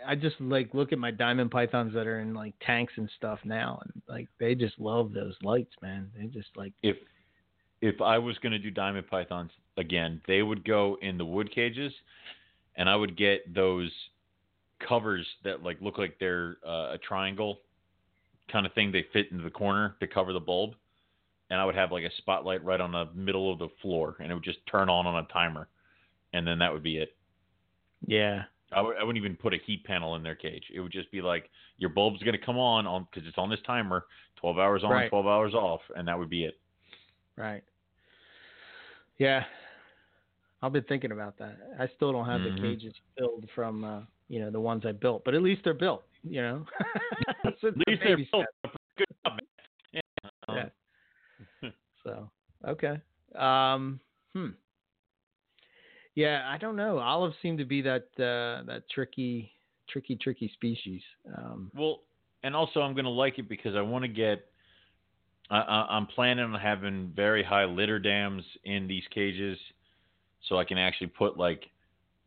I just like look at my diamond pythons that are in like tanks and stuff now. And like, they just love those lights, man. They just like. If I was going to do diamond pythons again, they would go in the wood cages, and I would get those covers that like look like they're a triangle kind of thing. They fit into the corner to cover the bulb. And I would have like a spotlight right on the middle of the floor, and it would just turn on a timer. And then that would be it. Yeah. I wouldn't even put a heat panel in their cage. It would just be like, your bulb's going to come on because it's on this timer, 12 hours on, 12 hours off. And that would be it. Right. Yeah. I've been thinking about that. I still don't have the cages filled from, you know, the ones I built, but at least they're built, you know, so at least they're built. Good job, man. Yeah. So, okay. Yeah, I don't know. Olives seem to be that tricky species. Well, and also I'm going to like it because I want to get, I'm planning on having very high litter dams in these cages, so I can actually put like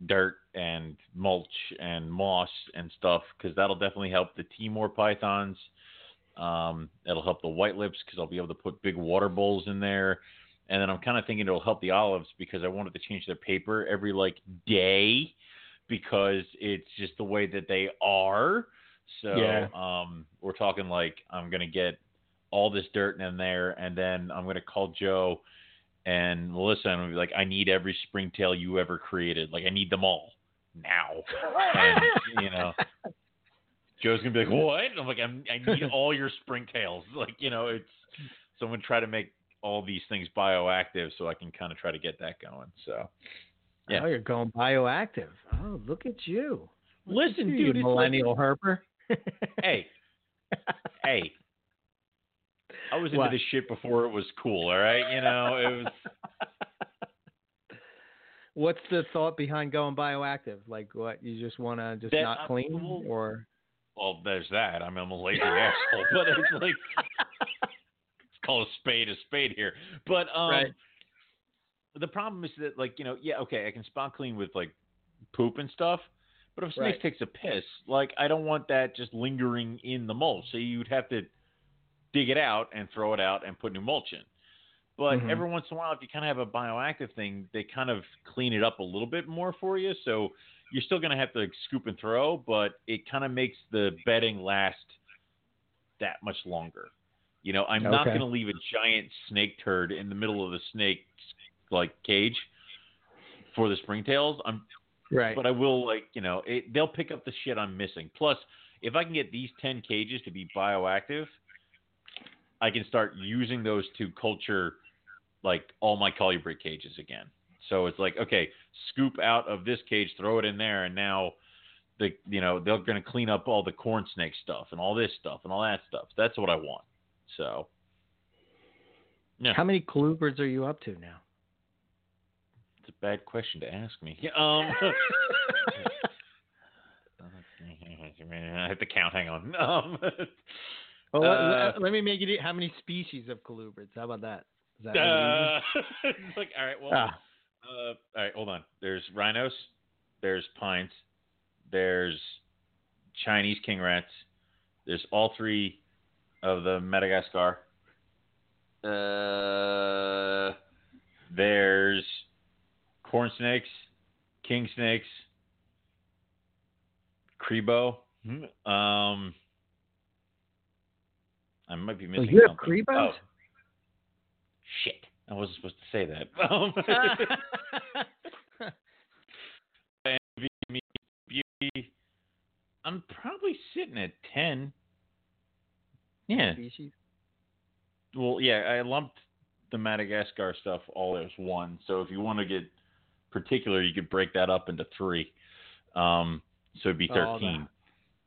dirt and mulch and moss and stuff, because that'll definitely help the Timor pythons. It'll help the white lips because I'll be able to put big water bowls in there. And then I'm kind of thinking it'll help the olives because I wanted to change their paper every like day, because it's just the way that they are. So we're talking like I'm going to get all this dirt in there, and then I'm going to call Joe and Melissa, and we'll be like, I need every springtail you ever created. Like, I need them all now. And, you know, Joe's going to be like, what? And I'm like, I need all your springtails. Like, you know, it's, so I'm going to try to make all these things bioactive so I can kind of try to get that going. So, yeah. Oh, you're going bioactive. Oh, look at you. Listen, dude. You millennial herper. Hey. I was into this shit before it was cool, all right? You know, it was. What's the thought behind going bioactive? Like, what? You just want to just not clean? Or? Well, there's that. I mean, I'm a lazy asshole. But it's like, let's call a spade here. But the problem is that, like, you know, yeah, okay, I can spot clean with, like, poop and stuff. But if a snake takes a piss, like, I don't want that just lingering in the mulch. So you would have to dig it out and throw it out and put new mulch in. But every once in a while, if you kind of have a bioactive thing, they kind of clean it up a little bit more for you. So you're still going to have to like, scoop and throw, but it kind of makes the bedding last that much longer. You know, I'm not going to leave a giant snake turd in the middle of the snake's like cage for the springtails. But I will like, you know, they'll pick up the shit I'm missing. Plus, if I can get these 10 cages to be bioactive, I can start using those to culture like all my colubrid cages again. So it's like, okay, scoop out of this cage, throw it in there. And now you know, they're going to clean up all the corn snake stuff and all this stuff and all that stuff. That's what I want. So. Yeah. How many colubrids are you up to now? It's a bad question to ask me. Yeah, I have to count. Hang on. Well, let me make it. How many species of colubrids? How about that? Is that it's like, all right. Well, all right. Hold on. There's rhinos. There's pines. There's Chinese king rats. There's all three of the Madagascar. There's corn snakes, king snakes, Kribo. I might be missing something. You have Kribos? Oh. Shit. I wasn't supposed to say that. I'm probably sitting at 10. Yeah. Species? Well, yeah, I lumped the Madagascar stuff all as one. So if you want to get particular, you could break that up into 3. So it'd be 13.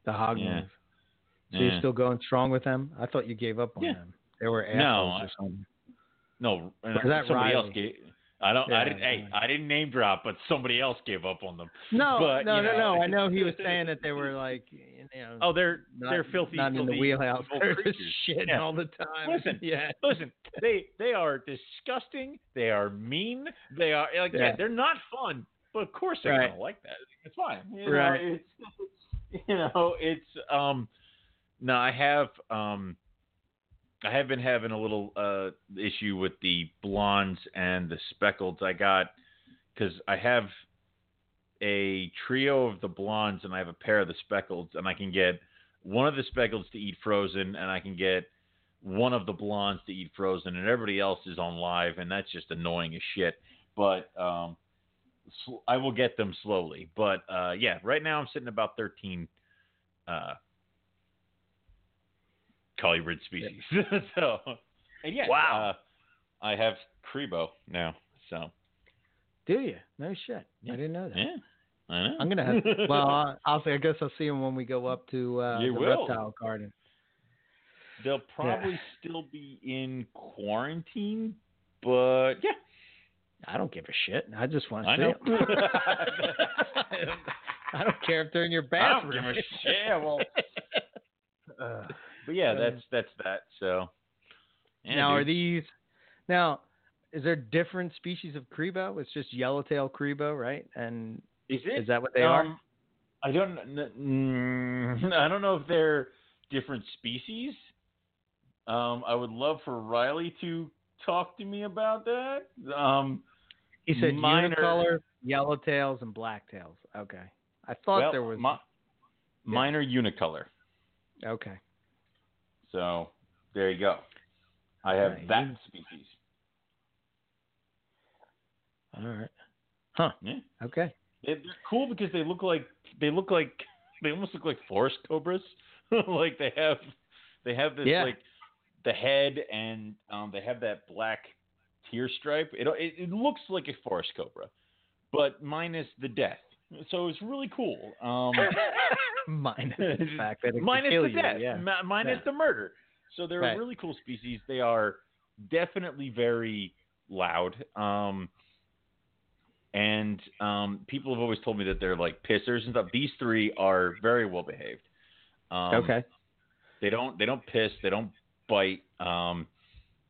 The hog ones. So you're still going strong with them? I thought you gave up on them. They were assholes or something. No, that somebody else gave. I don't. Yeah, I didn't. Hey, I didn't name drop, but somebody else gave up on them. No. I know he was saying that they were like, you know. Oh, they're filthy. Not in the wheelhouse. They're just shitting all the time. Listen. They are disgusting. They are mean. They are like they're not fun. But of course they're gonna like that. It's fine. No, I have been having a little issue with the blondes and the speckleds I got because I have a trio of the blondes and I have a pair of the speckleds, and I can get one of the speckleds to eat frozen and I can get one of the blondes to eat frozen, and everybody else is on live, and that's just annoying as shit. But I will get them slowly. But right now I'm sitting about 13 colubrid species. So, and I have Kribo now. So, do you? No shit. Yeah. I didn't know that. Yeah, I know. I'm gonna have. Well, I guess I'll see them when we go up to the reptile garden. They'll probably still be in quarantine, but I don't give a shit. I just want to see them. I don't care if they're in your bathroom. I don't give a shit. Well. But that's that. So now, is there different species of Kribo? It's just yellowtail Kribo, right? And is that what they are? I don't know if they're different species. I would love for Riley to talk to me about that. He said unicolor, yellowtails, and blacktails. Okay, I thought there was mine are unicolor. Okay. So there you go. I have that species. All right. Huh. Yeah. Okay. They're cool because they almost look like forest cobras. Like they have this like the head, and they have that black tear stripe. It looks like a forest cobra, but minus the death. So it's really cool. Minus the fact that it minus kill the you. Death, yeah. Minus the murder. So they're a really cool species. They are definitely very loud. People have always told me that they're like pissers and stuff. These three are very well behaved. Okay. They don't piss. They don't bite. And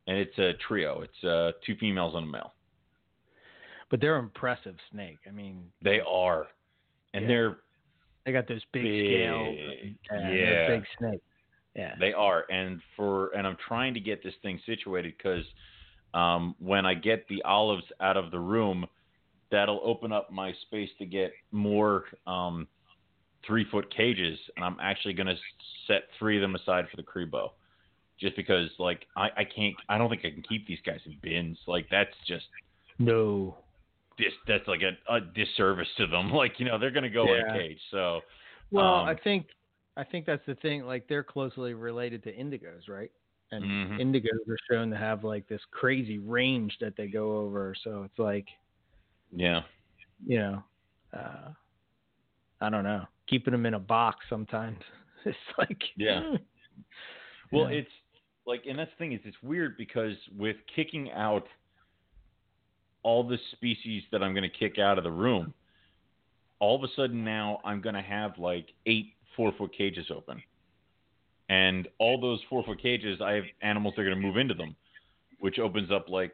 it's a trio. It's 2 females and a male. But they're impressive snake. I mean, they are, and they got those big scales. And big snake. Yeah, they are. And I'm trying to get this thing situated because when I get the olives out of the room, that'll open up my space to get more 3-foot cages. And I'm actually going to set 3 of them aside for the Kribo, just because like I don't think I can keep these guys in bins. Like that's just no. That's like a disservice to them. Like, you know, they're going to go in a cage. So, I think that's the thing. Like, they're closely related to indigos, right? And indigos are shown to have like this crazy range that they go over. So it's like, you know, I don't know. Keeping them in a box sometimes. It's like, well, it's like, and that's the thing is, it's weird because with kicking out all the species that I'm going to kick out of the room, all of a sudden now I'm going to have like 8 4-foot cages open. And all those 4-foot cages, I have animals that are going to move into them, which opens up like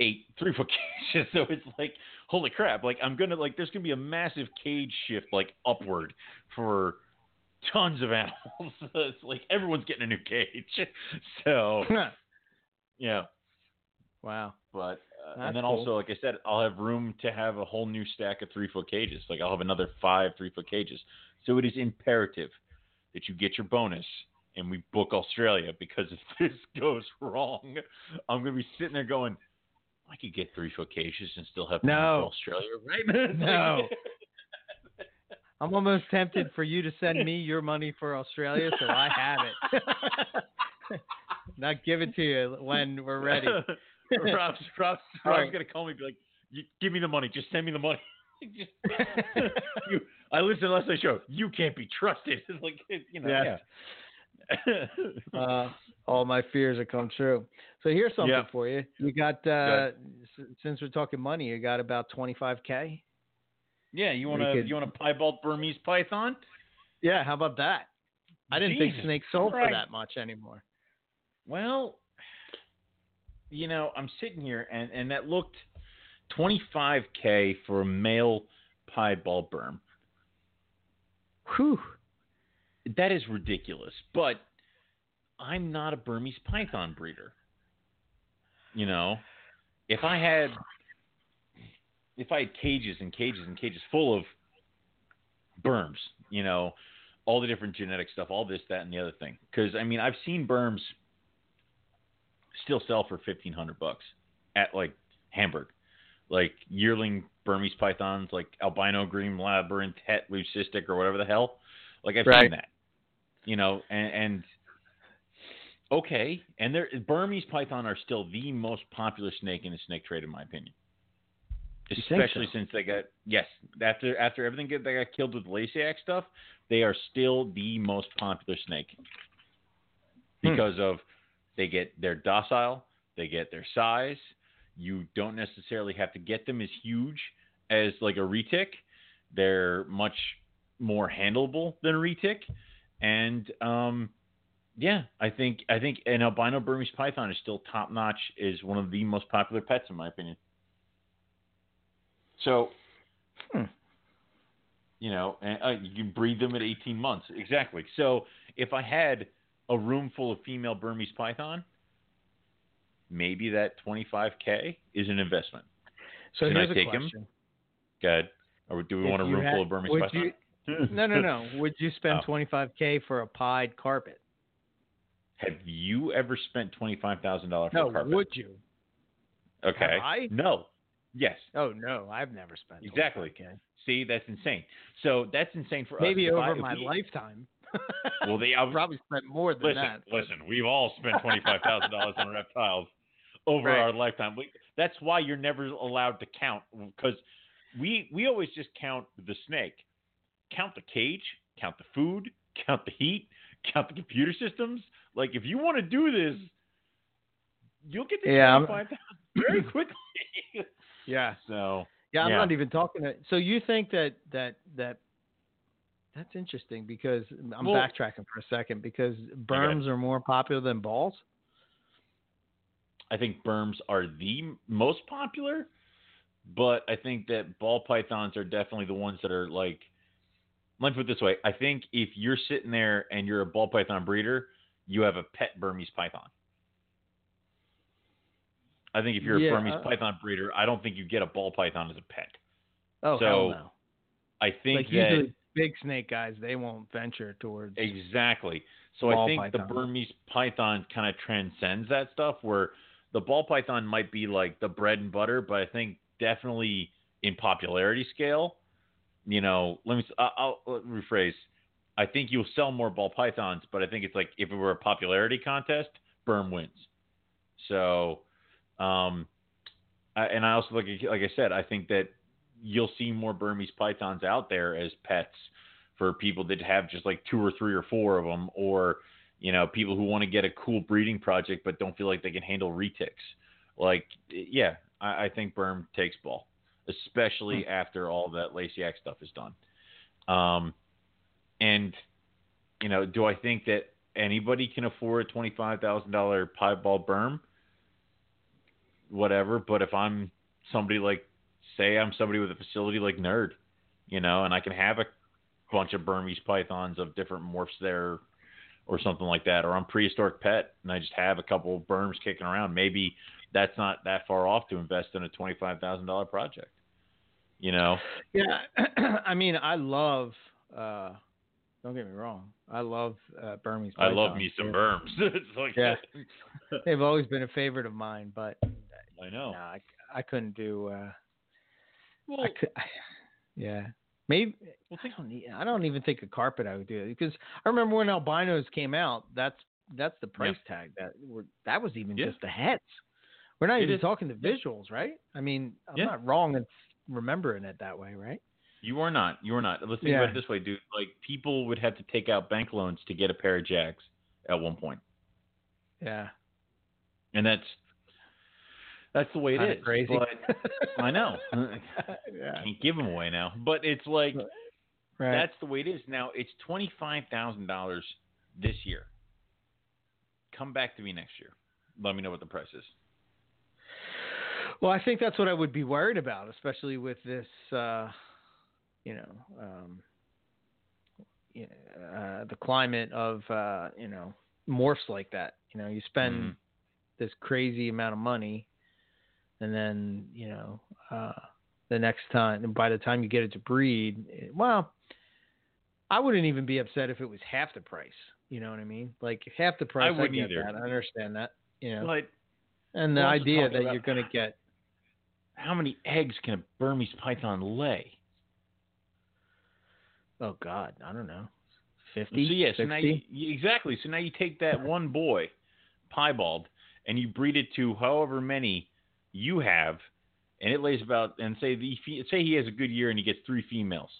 8 3-foot cages. So it's like, holy crap. Like I'm going to like, there's going to be a massive cage shift, like upward for tons of animals. It's like everyone's getting a new cage. So, yeah. Wow. But and then cool. Also, like I said, I'll have room to have a whole new stack of 3-foot cages. Like I'll have another 5 3-foot cages. So it is imperative that you get your bonus and we book Australia, because if this goes wrong, I'm going to be sitting there going, I could get 3-foot cages and still have Australia, right? No. I'm almost tempted for you to send me your money for Australia so I have it. Not give it to you when we're ready. Rob's right. Going to call me and be like, give me the money. Just send me the money. I listen unless I show. You can't be trusted. Like, you know. Yeah. All my fears have come true. So here's something for you. You got since we're talking money, you got about $25K. Yeah, you want a piebald Burmese python? Yeah, how about that? I didn't think snakes sold for that much anymore. Well, you know, I'm sitting here and that looked $25K for a male piebald Burm. Whew. That is ridiculous, but I'm not a Burmese python breeder. You know, if I had cages and cages and cages full of Burms, you know, all the different genetic stuff, all this, that, and the other thing. Because I mean, I've seen Burms still sell for $1,500 at like Hamburg, like yearling Burmese pythons, like albino green labyrinth, het leucistic, or whatever the hell. Like I've seen that. You know, and okay, and Burmese python are still the most popular snake in the snake trade, in my opinion. Especially since they got after everything they got killed with Lasiac stuff, they are still the most popular snake because of they're docile, they get their size. You don't necessarily have to get them as huge as like a retic. They're much more handleable than retic, and I think an albino Burmese python is still top notch, is one of the most popular pets in my opinion. So, you know, and, you can breed them at 18 months exactly. So if I had a room full of female Burmese python, maybe that $25K is an investment. So can here's I take a question. Him? Good. Or do we want a room full of Burmese python? No. Would you spend $25K for a pied carpet? Have you ever spent $25,000 for a carpet? No, would you? Okay. Have I? No. Yes. Oh, no. I've never spent $25K. Exactly. See, that's insane. So that's insane for us. Maybe over my lifetime. Well, I'll probably spent more than that. Listen, we've all spent $25,000 on reptiles over our lifetime. That's why you're never allowed to count, because we always just count the snake. Count the cage, count the food, count the heat, count the computer systems. Like, if you want to do this, you'll get to 25,000 very quickly. Yeah. So. Yeah, I'm not even talking to. So you think that that's interesting, because I'm backtracking for a second, because Burms are more popular than balls. I think Burms are the most popular, but I think that ball pythons are definitely the ones that are like. Let me put it this way. I think if you're sitting there and you're a ball python breeder, you have a pet Burmese python. I think if you're a Burmese python breeder, I don't think you get a ball python as a pet. Oh, so hell no. I think usually big snake guys, they won't venture towards. Exactly. So I think the Burmese python kind of transcends that stuff, where the ball python might be like the bread and butter, but I think definitely in popularity scale, you know, I'll rephrase. I think you'll sell more ball pythons, but I think it's like if it were a popularity contest, Burm wins. So, and I also like I said, I think that you'll see more Burmese pythons out there as pets for people that have just like 2 or 3 or 4 of them, or you know, people who want to get a cool breeding project but don't feel like they can handle retics. Like, yeah, I think Burm takes ball. Especially after all that Lasiac stuff is done. And, you know, do I think that anybody can afford a $25,000 piebald Burm? Whatever. But if I'm somebody like, say I'm somebody with a facility like Nerd, you know, and I can have a bunch of Burmese pythons of different morphs there or something like that, or I'm Prehistoric Pet and I just have a couple of berms kicking around. Maybe that's not that far off to invest in a $25,000 project, you know? Yeah. I mean, I love, don't get me wrong. I love Burmese pythons. I love me some berms. It's like, yeah. They've always been a favorite of mine, but I know I couldn't do, well, yeah. Maybe I don't even think a carpet I would do it, because I remember when albinos came out. That's the price tag that was even just the heads. We're not even talking the visuals, right? I mean, I'm not wrong in remembering it that way, right? You are not. You are not. Let's think about it this way, dude. Like, people would have to take out bank loans to get a pair of jacks at one point. Yeah, and that's the way it is. Crazy. But I know. I can't give them away now. But it's like, that's the way it is. Now, it's $25,000 this year. Come back to me next year. Let me know what the price is. Well, I think that's what I would be worried about, especially with this, the climate of, morphs like that. You know, you spend this crazy amount of money, and then, the next time, and by the time you get it to breed, I wouldn't even be upset if it was half the price. You know what I mean? Like, half the price, I get that. I understand that. You know, but, and the idea that you're going to get. How many eggs can a Burmese python lay? Oh, God. I don't know. 50? So, yeah, 60? So now you, exactly. So now you take that one boy, piebald, and you breed it to however many you have, and it lays about, and say he has a good year and he gets 3 females,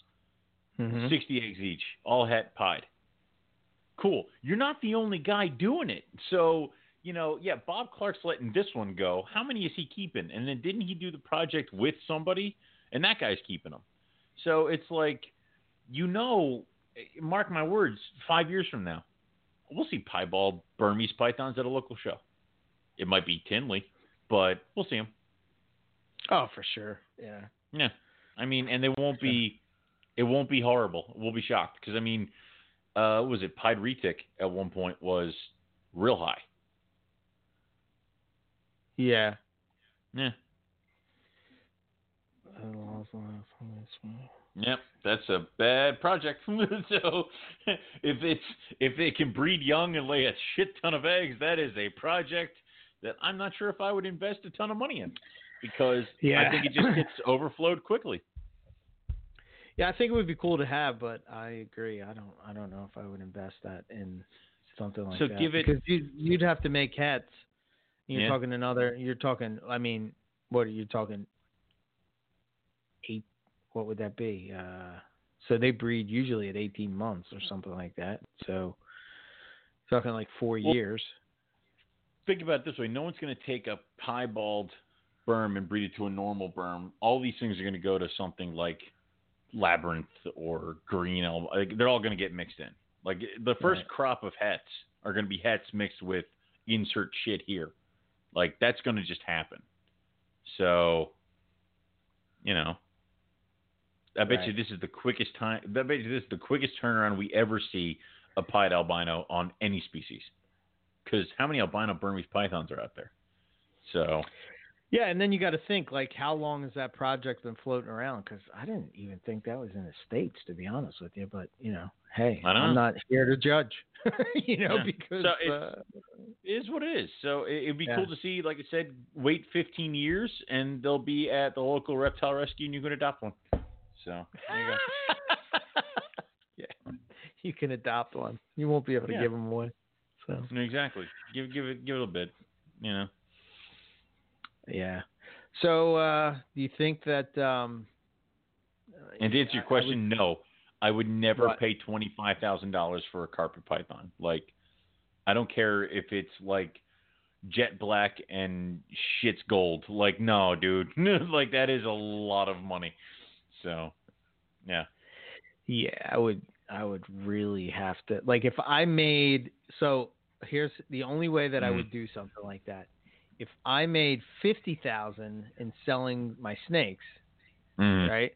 60 eggs each, all het pied. Cool. You're not the only guy doing it. So, Bob Clark's letting this one go. How many is he keeping? And then didn't he do the project with somebody? And that guy's keeping them. So it's like, mark my words, 5 years from now, we'll see piebald Burmese pythons at a local show. It might be Tinley, but we'll see them. Oh, for sure. Yeah. Yeah. I mean, and it won't be horrible. We'll be shocked. Because, I mean, was it pied retic at one point was real high. Yeah. Yeah. Yep. That's a bad project. So if it can breed young and lay a shit ton of eggs, that is a project that I'm not sure if I would invest a ton of money in, because I think it just gets overflowed quickly. Yeah, I think it would be cool to have, but I agree. I don't know if I would invest that in something like that. So give it, because you'd have to make hats. You're talking another. You're talking. I mean, what are you talking? 8. What would that be? So they breed usually at 18 months or something like that. So talking like 4 years. Think about it this way. No one's going to take a piebald berm and breed it to a normal berm. All these things are going to go to something like Labyrinth or Green Elm. Like, they're all going to get mixed in. Like, the first crop of hets are going to be hets mixed with insert shit here. Like, that's going to just happen. So, I bet you this is the quickest time. I bet you this is the quickest turnaround we ever see a pied albino on any species. Because how many albino Burmese pythons are out there? So, yeah, and then you got to think, like, how long has that project been floating around? Because I didn't even think that was in the States, to be honest with you. But hey, I'm not here to judge. Because so it is what it is. So it'd be cool to see. Like I said, wait 15 years, and they'll be at the local reptile rescue, and you can adopt one. So there you go. You can adopt one. You won't be able to give them away. So. Exactly. Give it a bit, Yeah. So, do you think that? And to answer your question, no, I would never pay $25,000 for a carpet python. Like, I don't care if it's like jet black and shit's gold. Like, no, dude, like that is a lot of money. So, yeah. Yeah, I would really have to, like, if I made, so here's the only way that I would do something like that. If I made $50,000 in selling my snakes, right?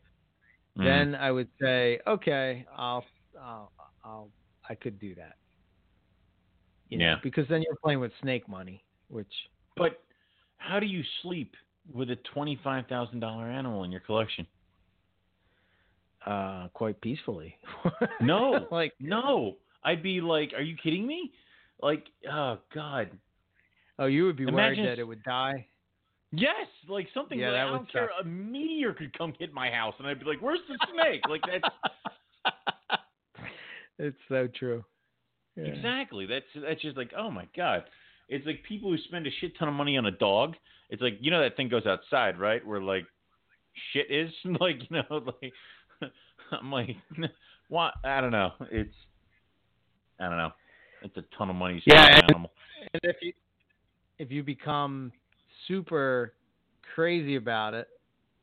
Mm-hmm. Then I would say, okay, I could do that. You know, because then you're playing with snake money, which. But how do you sleep with a $25,000 animal in your collection? Quite peacefully. No, no. I'd be like, are you kidding me? Like, oh God. Oh, you would be worried that it would die. Yes, like something. Yeah, that I don't care. A meteor could come hit my house, and I'd be like, "Where's the snake?" Like that's. It's so true. Yeah. Exactly. That's just like, oh my God. It's like people who spend a shit ton of money on a dog. It's like, you know, that thing goes outside, right? Where like shit is like, you know, like I'm like, what? I don't know. It's a ton of money. An animal. And if you become super crazy about it,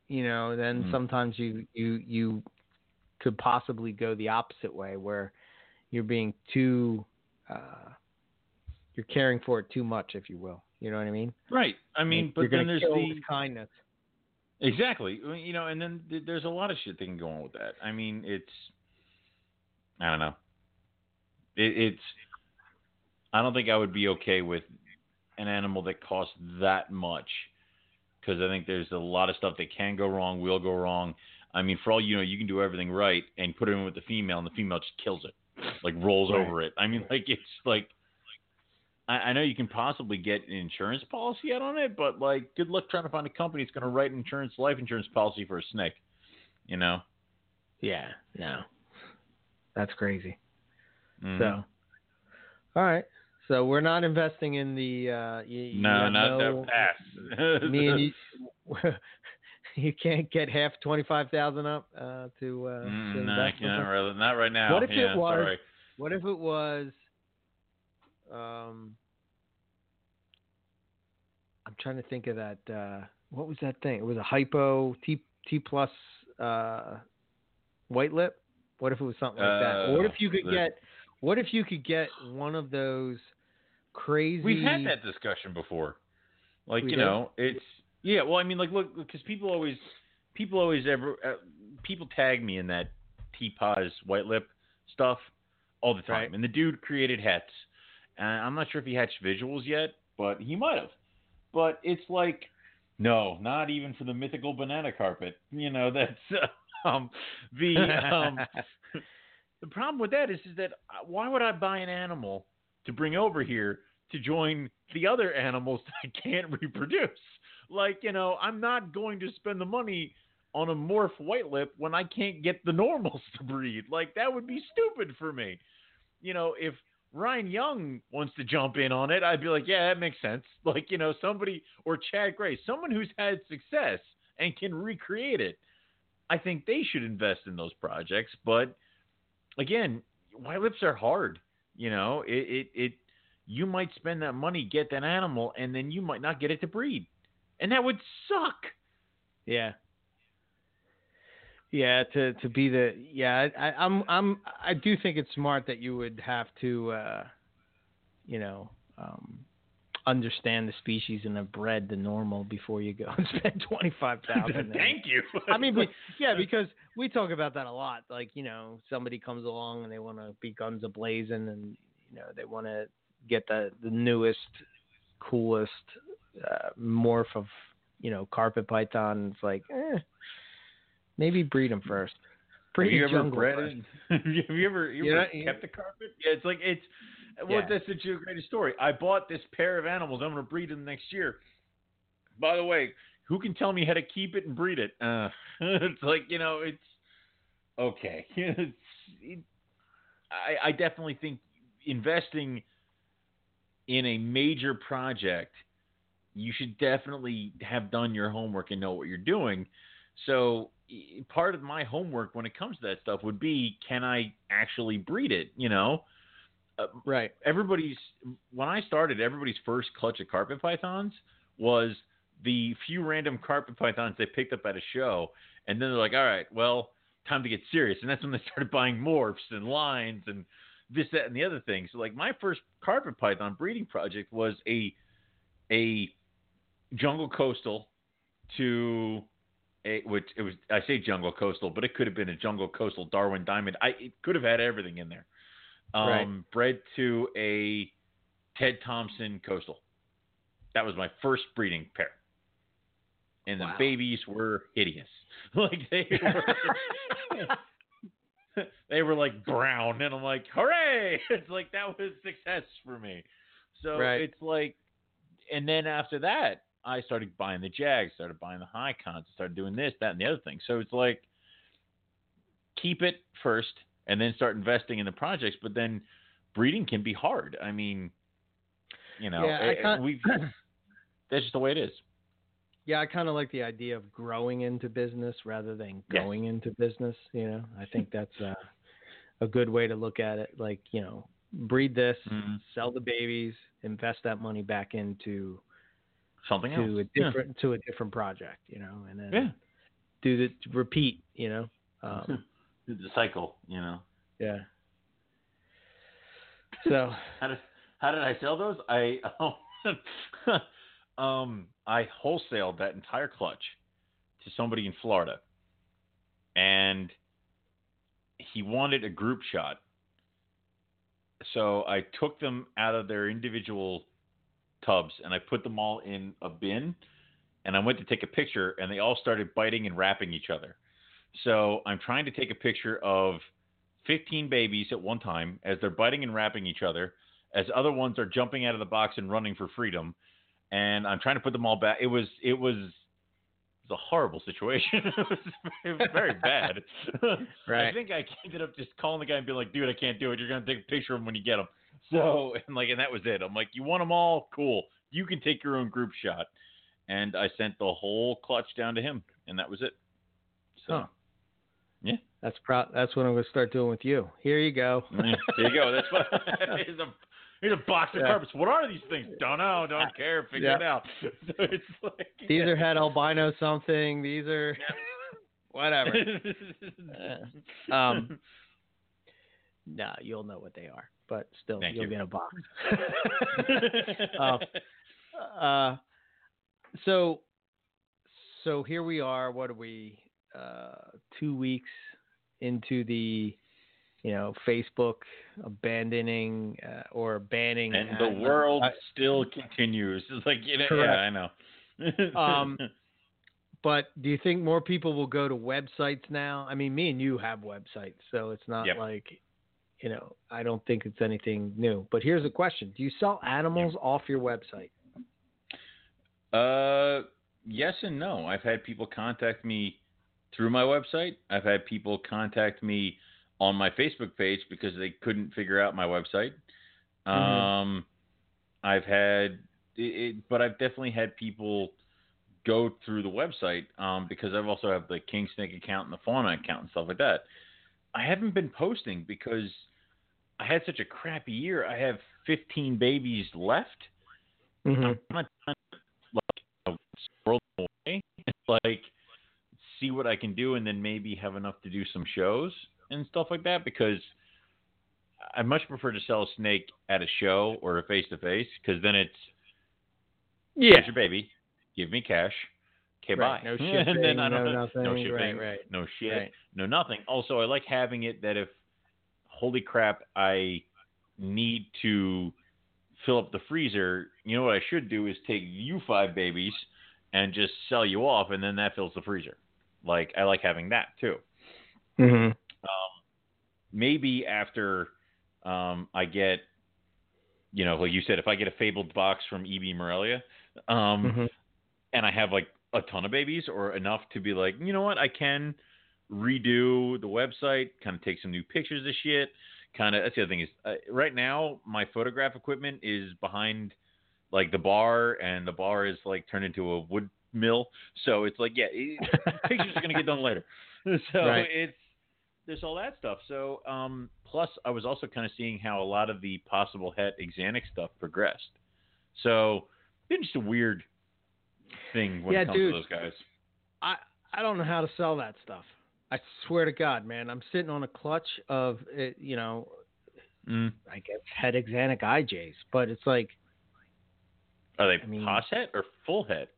you know, then sometimes you could possibly go the opposite way where you're being too, you're caring for it too much, if you will. You know what I mean? Right. I mean, but then there's the kindness. Exactly. You know, and then there's a lot of shit that can go on with that. I mean, I don't know. I don't think I would be okay with an animal that costs that much, because I think there's a lot of stuff that can go wrong, will go wrong. I mean, for all you know, you can do everything right and put it in with the female, and the female just kills it, like rolls over it. I mean, like it's like I know you can possibly get an insurance policy out on it, but like, good luck trying to find a company that's going to write life insurance policy for a snake. You know? Yeah. No, that's crazy. Mm-hmm. So, all right. So we're not investing in the. Not that fast. Me and you, you can't get half 25,000 up to. Not right now. What if it was? Sorry. What if it was? I'm trying to think of that. What was that thing? It was a hypo T plus white lip. What if it was something like that? What if you could get one of those crazy? We've had that discussion before. Like, you know, it's yeah. Well, I mean, like, look, because people tag me in that T-Paws white lip stuff all the time. Right. And the dude created hats. And I'm not sure if he hatched visuals yet, but he might have. But it's like, no, not even for the mythical banana carpet. You know, that's The problem with that is that why would I buy an animal to bring over here to join the other animals that I can't reproduce? Like, you know, I'm not going to spend the money on a morph white lip when I can't get the normals to breed. Like, that would be stupid for me. You know, if Ryan Young wants to jump in on it, I'd be like, yeah, that makes sense. Like, you know, somebody or Chad Gray, someone who's had success and can recreate it. I think they should invest in those projects, but again, white lips are hard. You know, you might spend that money, get that animal, and then you might not get it to breed. And that would suck. Yeah. Yeah. I do think it's smart that you would have to, understand the species and have bred the normal before you go and spend $25,000. Thank you. I mean, because we talk about that a lot. Like, you know, somebody comes along and they want to be guns a-blazing, and you know, they want to get the newest, coolest morph of, you know, carpet python. It's like, maybe breed them first. Have you ever kept the carpet? Yeah, it's like it's. Well, that's the greatest story. I bought this pair of animals. I'm going to breed them next year. By the way, who can tell me how to keep it and breed it? It's like, you know, it's okay. I definitely think investing in a major project, you should definitely have done your homework and know what you're doing. So part of my homework when it comes to that stuff would be, can I actually breed it, you know? Right. When I started, everybody's first clutch of carpet pythons was the few random carpet pythons they picked up at a show. And then they're like, all right, well, time to get serious. And that's when they started buying morphs and lines and this, that, and the other thing. So like my first carpet python breeding project was a jungle coastal to It was I say jungle coastal, but it could have been a jungle coastal Darwin Diamond. It could have had everything in there. Right. Bred to a Ted Thompson coastal. That was my first breeding pair. And the babies were hideous. They were like brown, and I'm like, hooray! It's like that was success for me. So it's like, and then after that, I started buying the Jags, started buying the high cons, started doing this, that, and the other thing. So it's like, keep it first and then start investing in the projects. But then breeding can be hard. I mean, you know, that's just the way it is. Yeah, I kind of like the idea of growing into business rather than going into business. You know, I think that's a good way to look at it. Like, you know, breed this, sell the babies, invest that money back into something else, to a different project, you know, and then do the repeat, you know, do the cycle, you know. Yeah. So how did I sell those? I wholesaled that entire clutch to somebody in Florida, and he wanted a group shot. So I took them out of their individual tubs and I put them all in a bin, and I went to take a picture, and they all started biting and wrapping each other. So I'm trying to take a picture of 15 babies at one time as they're biting and wrapping each other, as other ones are jumping out of the box and running for freedom. And I'm trying to put them all back. It was a horrible situation. It was very bad. I think I ended up just calling the guy and being like, dude, I can't do it. You're going to take a picture of them when you get them. So, and that was it. I'm like, you want them all? Cool. You can take your own group shot. And I sent the whole clutch down to him, and that was it. So, yeah. That's what I'm going to start doing with you. Here you go. There you go. That's what Here's a box of carpets. What are these things? Don't know. Don't care. Figure it out. So it's like, these are head albino something. These are whatever. No, you'll know what they are, but still, you'll be in a box. So here we are. What are we? 2 weeks into the, you know, Facebook abandoning or banning, and the world still continues. It's like, you know, I know. But do you think more people will go to websites now? I mean, me and you have websites, so it's not like, you know, I don't think it's anything new. But here's a question: do you sell animals off your website? Yes and no. I've had people contact me through my website. I've had people contact me on my Facebook page because they couldn't figure out my website. I've had but I've definitely had people go through the website because I've also have the King Snake account and the Fauna account and stuff like that. I haven't been posting because I had such a crappy year. I have 15 babies left. I'm not trying to world away. Like, see what I can do, and then maybe have enough to do some shows and stuff like that, because I much prefer to sell a snake at a show or a face-to-face, because then it's, here's your baby, give me cash, okay, bye. No shipping, and then no shipping, no nothing. Also, I like having it that if, holy crap, I need to fill up the freezer, you know what I should do is take you 5 babies and just sell you off, and then that fills the freezer. Like, I like having that, too. Maybe after I get, you know, like you said, if I get a fabled box from EB Morelia, and I have like a ton of babies or enough to be like, you know what, I can redo the website, kind of take some new pictures of shit. That's the other thing is right now my photograph equipment is behind like the bar, and the bar is like turned into a wood mill. So it's like, pictures are going to get done later. So there's all that stuff. So plus I was also kind of seeing how a lot of the possible het exanic stuff progressed. So it's just a weird thing when it comes to those guys. I don't know how to sell that stuff. I swear to God, man, I'm sitting on a clutch of, you know, I guess het exanic IJs, but it's like, are they pos het or full het?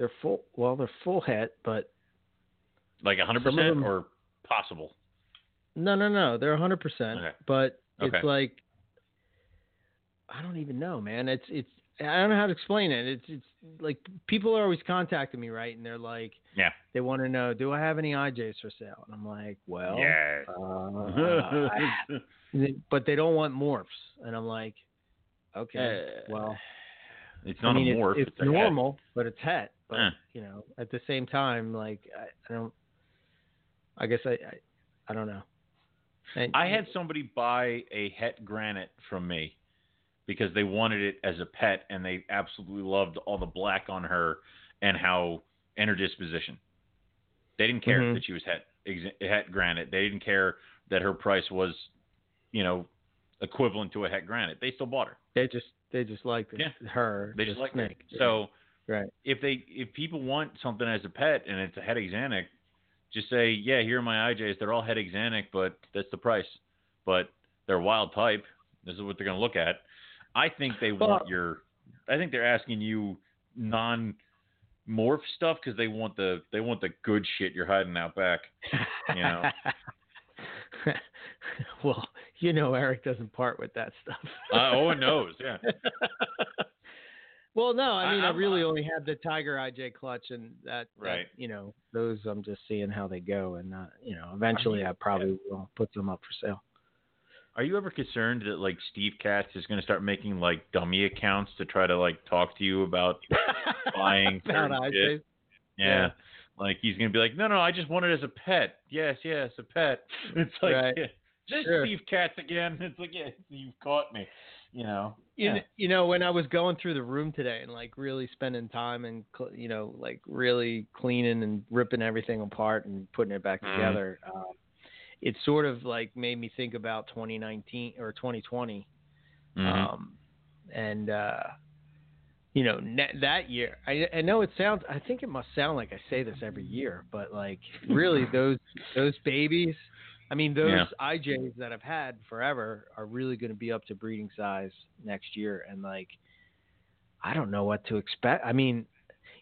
They're full. Well, they're full het, but like 100% or possible. No. They're 100%, but it's like I don't even know, man. It's I don't know how to explain it. It's like people are always contacting me, right? And they're like, yeah, they want to know, do I have any IJs for sale? And I'm like, well, yes. But they don't want morphs, and I'm like, okay, well, it's not a morph. It's normal, but it's het. But you know, at the same time, like I don't. I guess I don't know. And, I had somebody buy a het granite from me, because they wanted it as a pet, and they absolutely loved all the black on her and her disposition. They didn't care that she was het granite. They didn't care that her price was, you know, equivalent to a het granite. They still bought her. They just liked her. They just liked Snake. Her. So if people want something as a pet and it's a het exanic, just say, yeah, here are my IJs. They're all het exanic, but that's the price. But they're wild type. This is what they're going to look at. I think they want I think they're asking you non-morph stuff because they want the good shit you're hiding out back. You know. Well, you know, Eric doesn't part with that stuff. Owen knows. Yeah. Well, no, I mean, I really only have the Tiger IJ clutch, and that, right. That, you know, those I'm just seeing how they go, and you know, eventually I probably will put them up for sale. Are you ever concerned that like Steve Katz is going to start making like dummy accounts to try to like talk to you about buying shit? Yeah. Like he's going to be like, no, I just want it as a pet. Yes, a pet. It's like, right. Steve Katz again. It's like, yeah, you've caught me, you know? Yeah. You know, when I was going through the room today and like really spending time and, you know, like really cleaning and ripping everything apart and putting it back together, it sort of like made me think about 2019 or 2020. You know, that year, I know it sounds, I think it must sound like I say this every year, but like really those babies, I mean, those IJs that I've had forever are really going to be up to breeding size next year. And like, I don't know what to expect. I mean,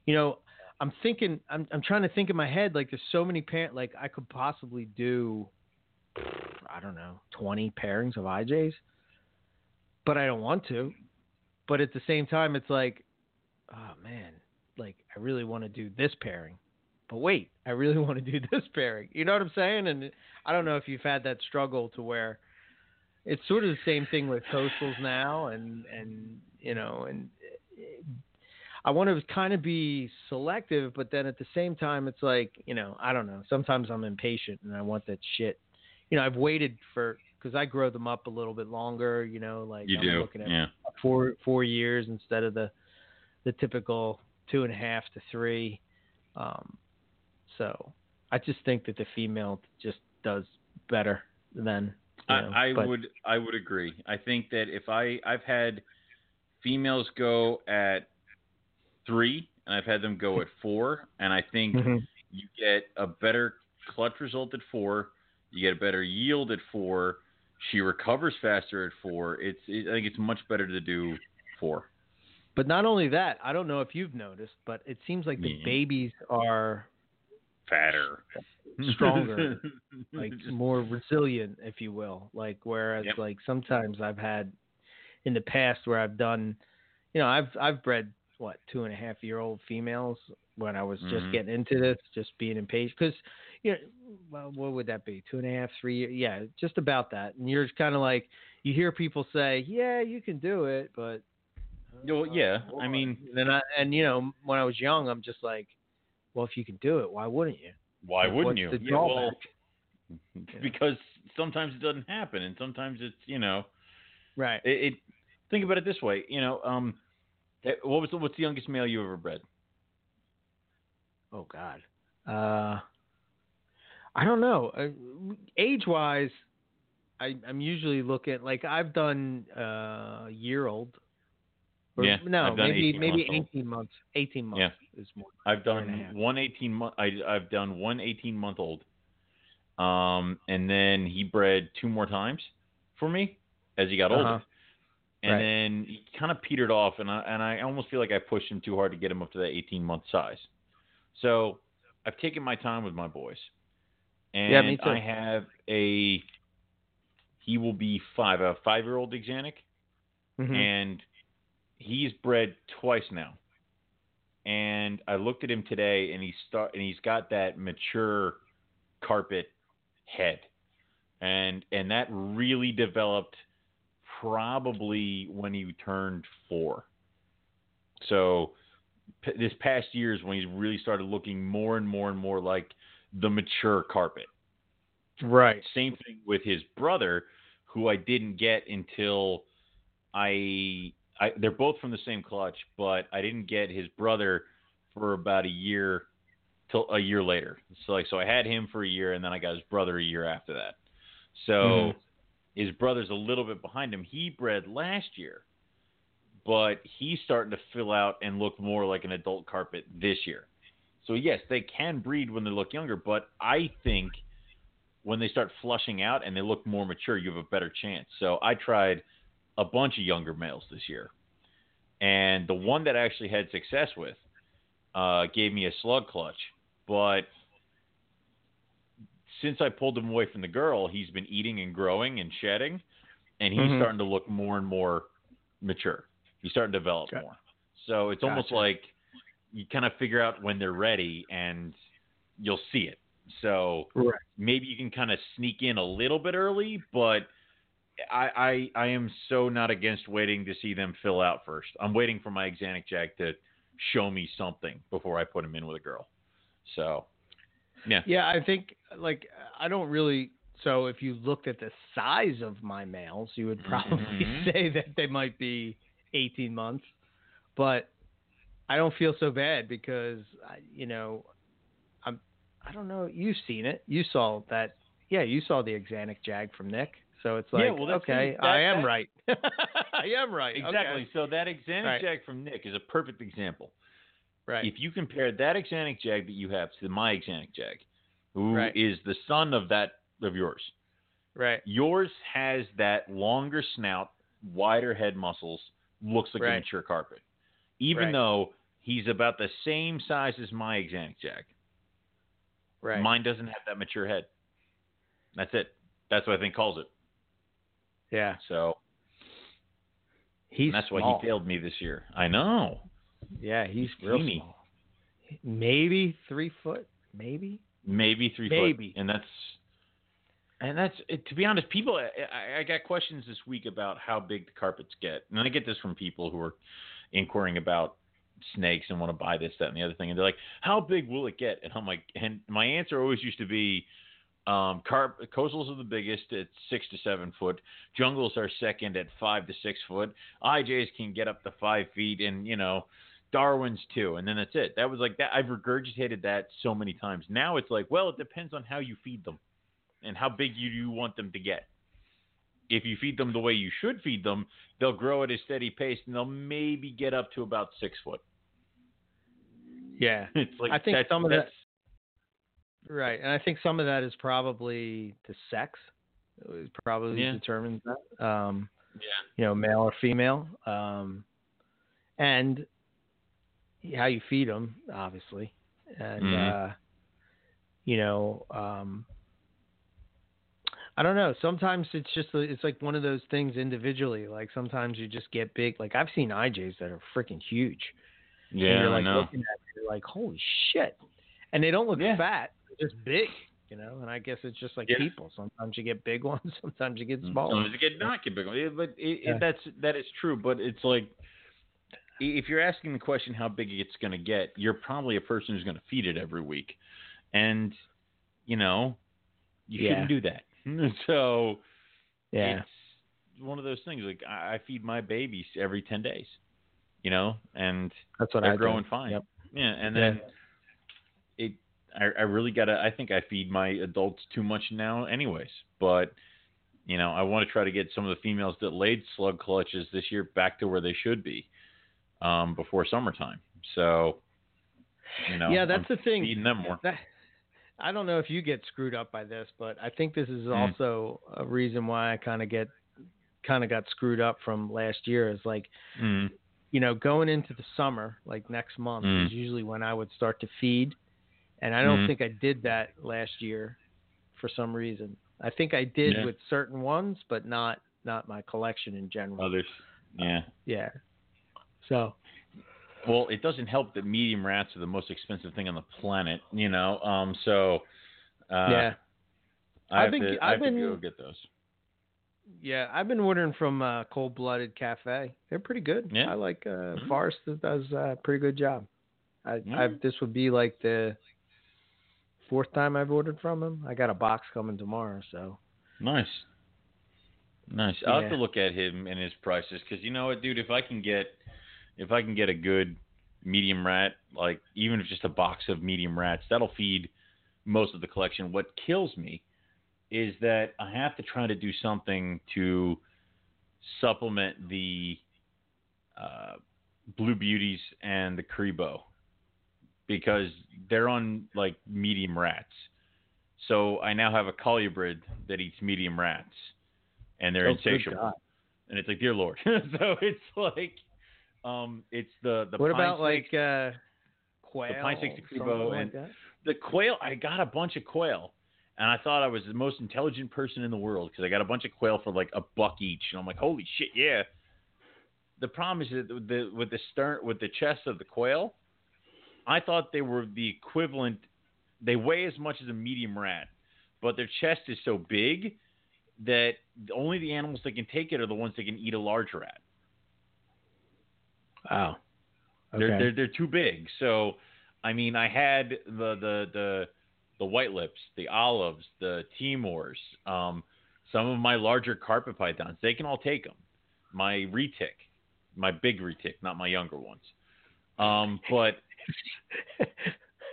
you know, I'm thinking, I'm trying to think in my head, like there's so many parents, like I could possibly do, I don't know, 20 pairings of IJs, but I don't want to. But at the same time, it's like, oh man, like I really want to do this pairing, but wait, I really want to do this pairing. You know what I'm saying? And I don't know if you've had that struggle to where it's sort of the same thing with coastals now and you know, and I want to kind of be selective, but then at the same time, it's like, you know, I don't know. Sometimes I'm impatient and I want that shit. You know, I've waited for, because I grow them up a little bit longer, you know, like you I'm looking at 4 years instead of the typical 2.5 to 3. So I just think that the female just does better than, I would agree. I think that if I've had females go at 3, and I've had them go at 4, and I think you get a better clutch result at 4, you get a better yield at 4, she recovers faster at 4. I think it's much better to do 4. But not only that, I don't know if you've noticed, but it seems like the babies are fatter, stronger, like more resilient, if you will. Like whereas like sometimes I've had in the past where I've done, you know, I've bred 2.5-year-old females when I was just getting into this, just being impatient. Because, you know, well, what would that be? 2.5, 3 years? Yeah, just about that. And you're kind of like, you hear people say, yeah, you can do it, but. Well, yeah. Well, I mean. And you know, when I was young, I'm just like, well, if you can do it, why wouldn't you? Why wouldn't you? Yeah, well, because sometimes it doesn't happen. And sometimes it's, you know. Right. Think about it this way, you know, what's the youngest male you ever bred? Oh God, I don't know. Age-wise, I'm usually looking like I've done a year old. Maybe 18 months. 18 months is more. I've done one 18 month. I've done one 18 month old, and then he bred 2 more times for me as he got older. And then he kind of petered off, and I almost feel like I pushed him too hard to get him up to that 18-month size. So I've taken my time with my boys. And yeah, me too. I have he will be a 5-year-old Exanic. Mm-hmm. And he's bred twice now. And I looked at him today, and he's got that mature carpet head. And that really developed probably when he turned 4. So this past year is when he's really started looking more and more and more like the mature carpet. Right. Same thing with his brother, who I didn't get until they're both from the same clutch, but I didn't get his brother for about a year later. So I had him for a year, and then I got his brother a year after that. So his brother's a little bit behind him. He bred last year, but he's starting to fill out and look more like an adult carpet this year. So yes, they can breed when they look younger, but I think when they start flushing out and they look more mature, you have a better chance. So I tried a bunch of younger males this year, and the one that I actually had success with gave me a slug clutch. But since I pulled him away from the girl, he's been eating and growing and shedding, and he's starting to look more and more mature. He's starting to develop more. So it's almost like you kind of figure out when they're ready, and you'll see it. So maybe you can kind of sneak in a little bit early, but I am so not against waiting to see them fill out first. I'm waiting for my Exanic Jack to show me something before I put him in with a girl. So yeah, I think so if you looked at the size of my males, you would probably say that they might be 18 months, but I don't feel so bad because I don't know. You've seen it. You saw that. Yeah. You saw the Exanic Jag from Nick. So it's like, I am right. I am right. Exactly. Okay. So that Exanic Jag from Nick is a perfect example. Right. If you compare that Exanic Jag that you have to my Exanic Jag, who is the son of yours. Right. Yours has that longer snout, wider head muscles, looks like a mature carpet. Even though he's about the same size as my Exanic Jag. Right. Mine doesn't have that mature head. That's it. That's what I think calls it. Yeah. So that's small. Why he failed me this year. I know. Yeah, he's real small. Maybe 3 foot. Maybe 3 foot. Maybe. And that's to be honest, people. I got questions this week about how big the carpets get, and I get this from people who are inquiring about snakes and want to buy this, that, and the other thing, and they're like, "How big will it get?" And I'm like, and my answer always used to be, "Coastals are the biggest at 6 to 7 foot. Jungles are second at 5 to 6 foot. IJs can get up to 5 feet, and Darwin's too." And then that's it. That was like that. I've regurgitated that so many times. Now it's like, well, it depends on how you feed them and how big you want them to get. If you feed them the way you should feed them, they'll grow at a steady pace, and they'll maybe get up to about 6 foot. Yeah. It's like I think some of that. Right. And I think some of that is probably the sex. It probably determines that. Male or female. And how you feed them, obviously. And, I don't know. Sometimes it's like one of those things individually. Like sometimes you just get big. Like I've seen IJs that are freaking huge. Yeah, and you're like looking at it, you're like, holy shit. And they don't look fat. They're just big, And I guess it's just like people. Sometimes you get big ones. Sometimes you get small. Sometimes you get not get big ones. But that is true. But it's like if you're asking the question how big it's going to get, you're probably a person who's going to feed it every week, and you shouldn't do that. So it's one of those things. Like I feed my babies every 10 days, and that's what they're growing fine. Yep. Yeah. And then I really I think I feed my adults too much now anyways, but I want to try to get some of the females that laid slug clutches this year back to where they should be before summertime. So, that's the thing. Feeding them more. I don't know if you get screwed up by this, but I think this is also a reason why I kind of get kind of got screwed up from last year is like, you know, going into the summer, like next month is usually when I would start to feed. And I don't think I did that last year for some reason. I think I did with certain ones, but not my collection in general. Others. Yeah. Yeah. So. Well, it doesn't help that medium rats are the most expensive thing on the planet, you know? Yeah. I have to go get those. Yeah, I've been ordering from Cold Blooded Cafe. They're pretty good. Yeah. I like Forest does a pretty good job. This would be like the fourth time I've ordered from him. I got a box coming tomorrow, so. Nice. Yeah. I'll have to look at him and his prices because you know what, dude? If I can get a good medium rat, like even if just a box of medium rats, that'll feed most of the collection. What kills me is that I have to try to do something to supplement the Blue Beauties and the Kribo because they're on like medium rats. So I now have a colubrid that eats medium rats and they're insatiable. And it's like, dear Lord. So it's like, it's the what about snakes, like quail? The pine snakes, the Kribo, and like the quail. I got a bunch of quail, and I thought I was the most intelligent person in the world because I got a bunch of quail for like $1 each, and I'm like, holy shit, yeah. The problem is that with the chest of the quail, I thought they were the equivalent. They weigh as much as a medium rat, but their chest is so big that only the animals that can take it are the ones that can eat a large rat. Wow. Okay. They're too big. So, I mean, I had the white lips, the olives, the Timors, some of my larger carpet pythons. They can all take them. My retic, my big retic, not my younger ones. But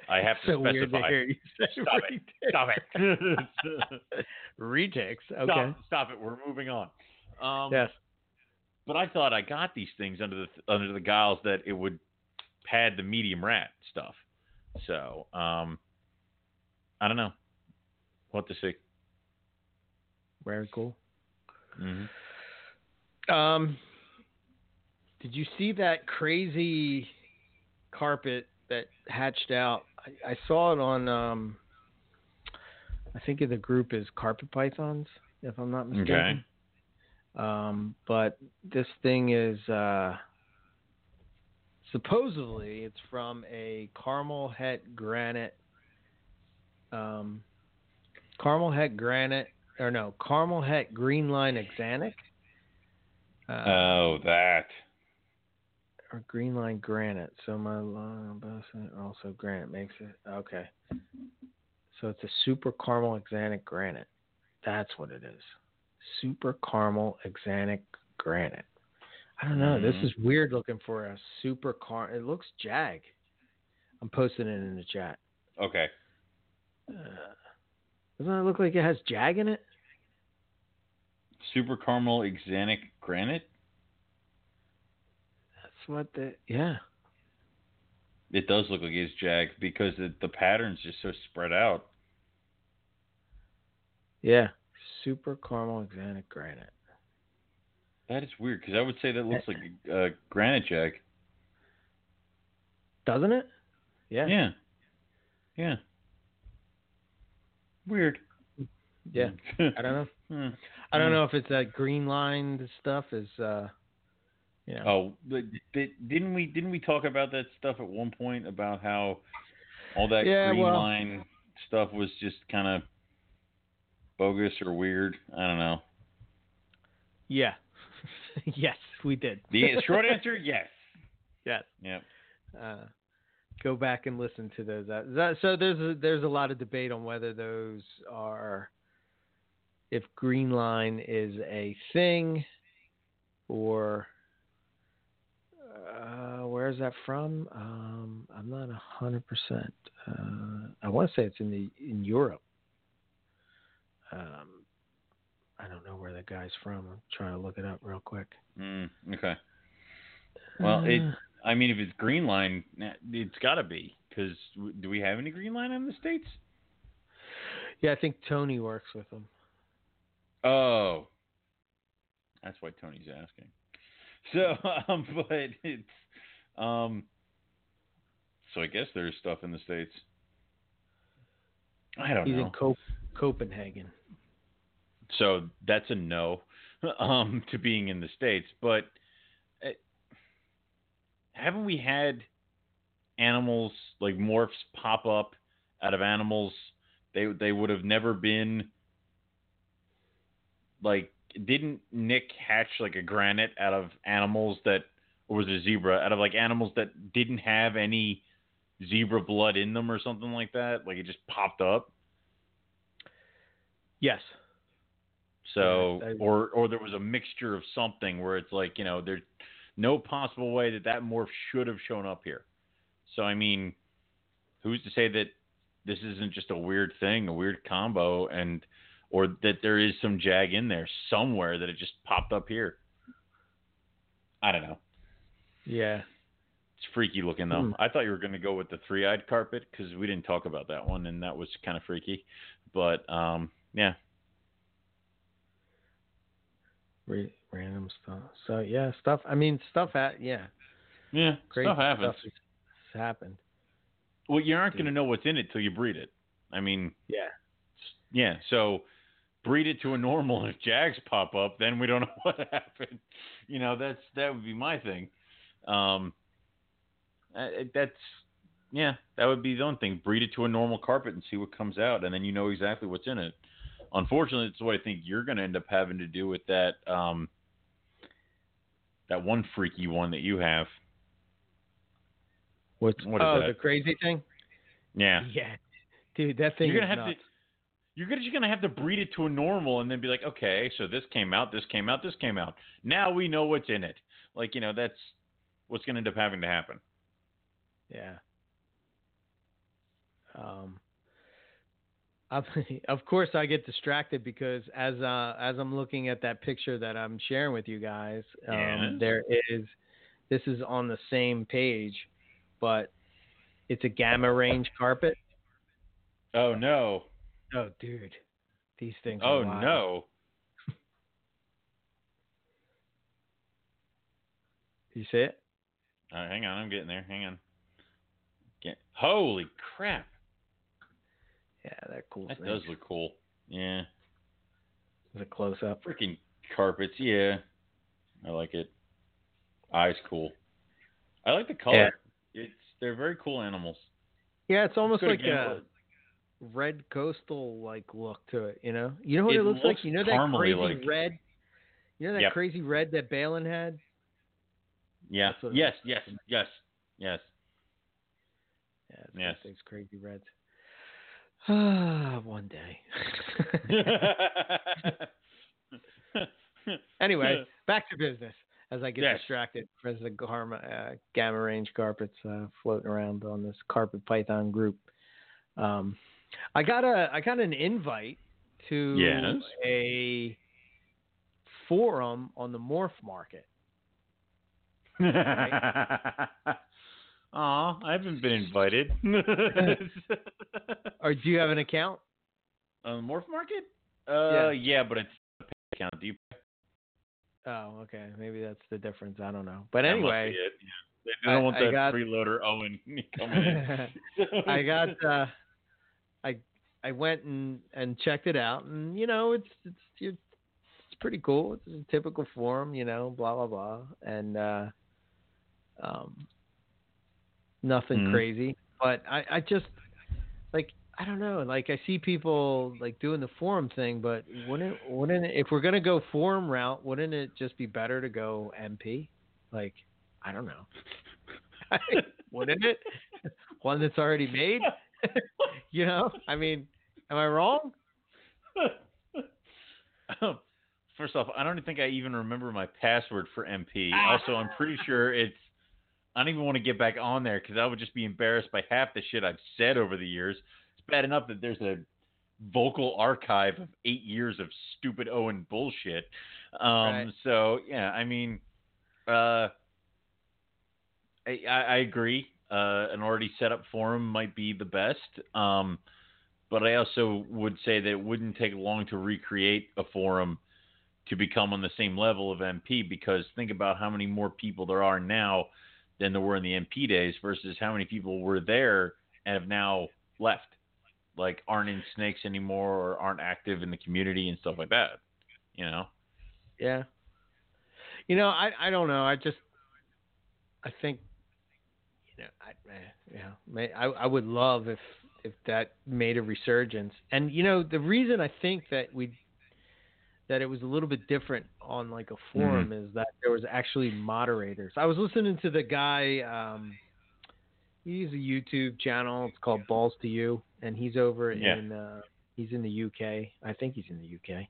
I have to specify. Weird to hear you say Stop it. Retics. Okay. Stop it. We're moving on. Yes. But I thought I got these things under the guise that it would pad the medium rat stuff. So, I don't know. We'll have to see. Very cool. Mm-hmm. Did you see that crazy carpet that hatched out? I saw it on, I think the group is Carpet Pythons, if I'm not mistaken. Okay. But this thing is supposedly it's from a Caramel Het Green Line Exanic. That. Or Green Line Granite. So my long also granite makes it. Okay. So it's a Super Caramel Exanic Granite. That's what it is. Super Caramel Exanic Granite. I don't know. This is weird looking for a super It looks jag. I'm posting it in the chat. Okay. Doesn't it look like it has jag in it? Super Caramel Exanic Granite? That's what the... Yeah. It does look like it's jag because the pattern's just so spread out. Yeah. Super Caramel Exanic Granite. That is weird because I would say that looks like a granite jag. Doesn't it? Yeah. Yeah. Weird. Yeah. I don't know. I don't know if it's that green line stuff is. Yeah. Oh, didn't we talk about that stuff at one point about how all that green line stuff was just kind of bogus or weird? I don't know. Yeah. Yes, we did. The short answer, yes. Yes. Yep. Go back and listen to those. So there's a lot of debate on whether those are, if green line is a thing or where is that from? I'm not 100%. I want to say it's in Europe. I don't know where that guy's from. I'm trying to look it up real quick. Okay. Well, if it's green line, it's got to be. Because do we have any green line in the States? Yeah, I think Tony works with them. Oh. That's why Tony's asking. So, but it's, so I guess there's stuff in the States. I don't know. He's in Copenhagen. So that's a no to being in the States. But haven't we had animals like morphs pop up out of animals? They would have never been like, didn't Nick hatch like a granite out of animals that, or was it a zebra, out of like animals that didn't have any zebra blood in them or something like that? Like it just popped up. Yes. So, or there was a mixture of something where it's like, you know, there's no possible way that that morph should have shown up here. So, I mean, who's to say that this isn't just a weird thing, a weird combo, and or that there is some jag in there somewhere that it just popped up here? I don't know. Yeah. It's freaky looking, though. I thought you were going to go with the three-eyed carpet because we didn't talk about that one, and that was kind of freaky. But, yeah. Random stuff. So, yeah, stuff. I mean, stuff. Yeah. Yeah, great stuff happens. Stuff has happened. Well, you aren't going to know what's in it till you breed it. I mean, yeah. So breed it to a normal. If jags pop up, then we don't know what happened. You know, that would be my thing. That would be the only thing. Breed it to a normal carpet and see what comes out, and then you know exactly what's in it. Unfortunately, it's what I think you're going to end up having to do with that. That one freaky one that you have. What is that? The crazy thing? Yeah. Yeah. Dude, that thing is nuts. You're just going to have to breed it to a normal and then be like, okay, so this came out. Now we know what's in it. Like, you know, that's what's going to end up having to happen. Yeah. Of course, I get distracted because as I'm looking at that picture that I'm sharing with you guys, this is on the same page, but it's a gamma range carpet. Oh no! Oh dude, these things. Oh no! You see it? All right, hang on, I'm getting there. Hang on. Holy crap! Yeah, that does look cool. Yeah. It's a close up. Freaking carpets, yeah. I like it. Eyes cool. I like the color. Yeah. They're very cool animals. Yeah, it's almost like a red coastal like look to it, you know? You know what it looks like? You know that crazy red? You know that crazy red that Balin had? Yeah. Yes. Yeah, that thing's crazy red. One day. Anyway, back to business as I get distracted from the gamma range carpets floating around on this carpet python group. I got an invite to a forum on the Morph Market. Right? Aw, I haven't been invited. Or do you have an account? Morph Market? Yeah, but it's a paid account. Do you pay? Oh, okay. Maybe that's the difference. I don't know. But anyway. They don't want that freeloader Owen coming in. I went and checked it out. And, you know, it's pretty cool. It's a typical forum, you know, blah, blah, blah. And, nothing crazy, but I just like, I don't know. Like I see people like doing the forum thing, but wouldn't it, if we're going to go forum route, wouldn't it just be better to go MP? Like, I don't know. Wouldn't it? One that's already made, you know, I mean, am I wrong? First off, I don't think I even remember my password for MP. Also, I'm pretty sure I don't even want to get back on there because I would just be embarrassed by half the shit I've said over the years. It's bad enough that there's a vocal archive of 8 years of stupid Owen bullshit. Right. So, yeah, I mean, I agree. An already set up forum might be the best. But I also would say that it wouldn't take long to recreate a forum to become on the same level of MP, because think about how many more people there are now than there were in the MP days versus how many people were there and have now left, like aren't in snakes anymore or aren't active in the community and stuff like that, you know? Yeah. You know, I don't know. I think, you know, I would love if that made a resurgence. And, you know, the reason I think that that it was a little bit different on like a forum is that there was actually moderators. I was listening to the guy, he's a YouTube channel. It's called Balls to You. And he's over in, he's in the UK. I think he's in the UK.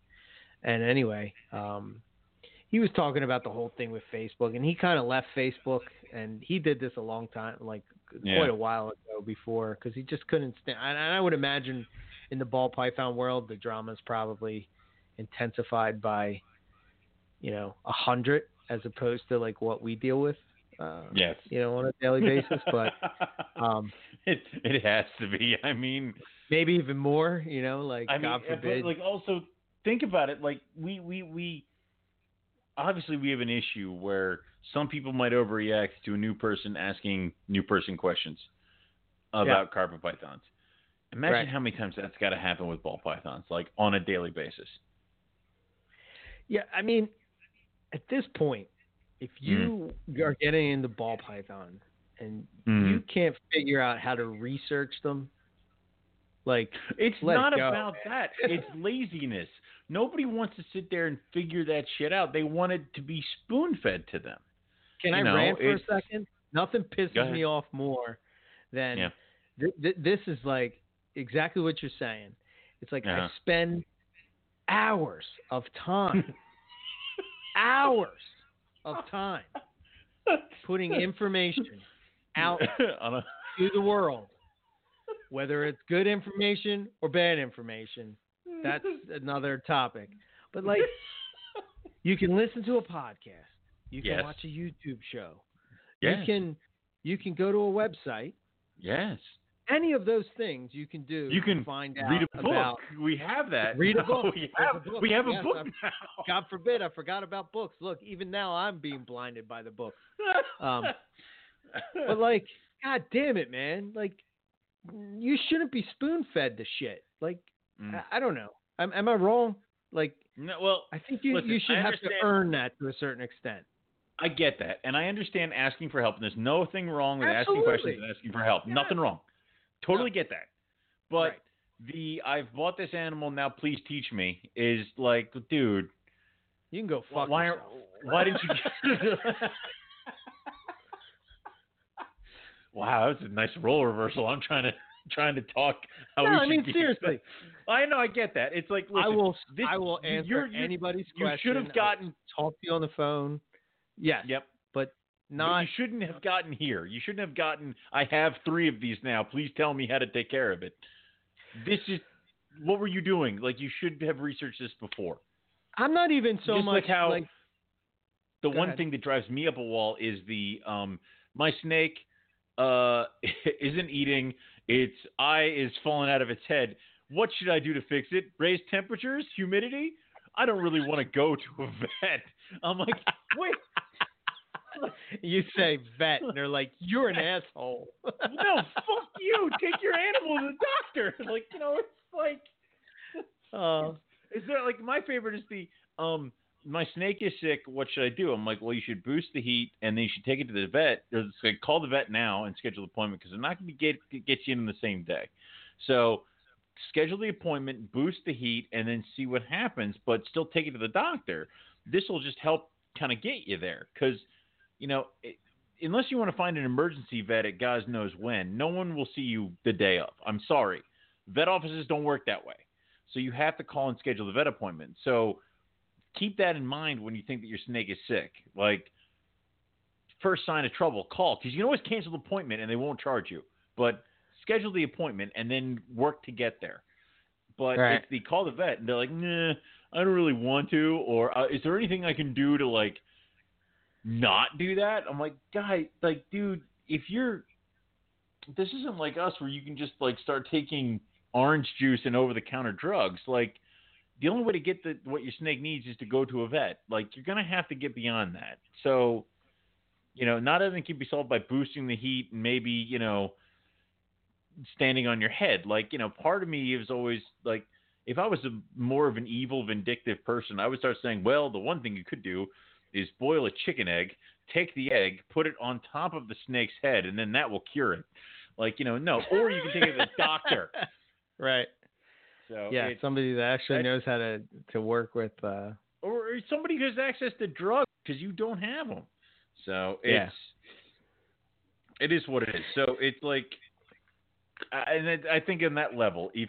And anyway, he was talking about the whole thing with Facebook, and he kind of left Facebook, and he did this a long time, like quite a while ago before, because he just couldn't stand. And I would imagine in the ball python world, the drama is probably intensified by, you know, 100 as opposed to like what we deal with, you know, on a daily basis. But it has to be. I mean, maybe even more. You know, like God forbid. But, like, also think about it. Like we obviously we have an issue where some people might overreact to a new person asking new person questions about carpet pythons. Imagine how many times that's got to happen with ball pythons, like on a daily basis. Yeah, I mean, at this point, if you are getting into ball python and you can't figure out how to research them, like it's not about that. It's laziness. Nobody wants to sit there and figure that shit out. They want it to be spoon-fed to them. Can I rant for a second? Nothing pisses me off more than this is like exactly what you're saying. It's like I spend hours of time, putting information out to the world, whether it's good information or bad information. That's another topic. But like, you can listen to a podcast, you can watch a YouTube show, you can go to a website. Yes. Any of those things you can do. You can find out. Read a book. We have that. Read a book. We have a book now. God forbid, I forgot about books. Look, even now I'm being blinded by the book. But like, God damn it, man! Like, you shouldn't be spoon-fed to shit. Like, I don't know. Am I wrong? Like, no, well, I think you should have to earn that to a certain extent. I get that, and I understand asking for help. And there's nothing wrong with asking questions and asking for help. Yeah. Nothing wrong. Totally get that. But I've bought this animal, now please teach me, is like, dude, you can go fuck yourself. Why didn't you? Wow, that's a nice role reversal. I'm trying to talk. Seriously. I know, I get that. It's like, listen, I will answer anybody's question. You should have talked to you on the phone. Yes. Yep. But you shouldn't have gotten here. You shouldn't have gotten, I have 3 of these now, please tell me how to take care of it. This is, what were you doing? Like, you should have researched this before. I'm not even so just much. Like how, like, the one thing that drives me up a wall is the, my snake isn't eating, its eye is falling out of its head. What should I do to fix it? Raise temperatures, humidity? I don't really want to go to a vet. I'm like, wait. You say vet, and they're like, you're an asshole. No, fuck you. Take your animal to the doctor. Like, you know, it's like, is there, like, my favorite is the, my snake is sick, what should I do? I'm like, well, you should boost the heat, and then you should take it to the vet. Like, call the vet now and schedule an appointment, because they're not going to get you in the same day. So schedule the appointment, boost the heat, and then see what happens, but still take it to the doctor. This will just help kind of get you there, because you know, unless you want to find an emergency vet at God knows when, no one will see you the day of. I'm sorry. Vet offices don't work that way. So you have to call and schedule the vet appointment. So keep that in mind when you think that your snake is sick. Like, first sign of trouble, call. Because you can always cancel the appointment and they won't charge you. But schedule the appointment and then work to get there. But if they call the vet and they're like, nah, I don't really want to. Or is there anything I can do to, like, not do that? I'm like, guy, like, dude, if you're, this isn't like us where you can just like start taking orange juice and over the counter drugs. Like, the only way to get the, what your snake needs is to go to a vet. Like, you're going to have to get beyond that. So, you know, not everything can be solved by boosting the heat and maybe, you know, standing on your head. Like, you know, part of me is always like, if I was a, more of an evil, vindictive person, I would start saying, well, the one thing you could do is boil a chicken egg, take the egg, put it on top of the snake's head, and then that will cure it. Like, you know, no. Or you can take it to the doctor. Right. So yeah, somebody that actually knows how to work with. Or somebody who has access to drugs, because you don't have them. So it is what it is. So it's like, and I think on that level, if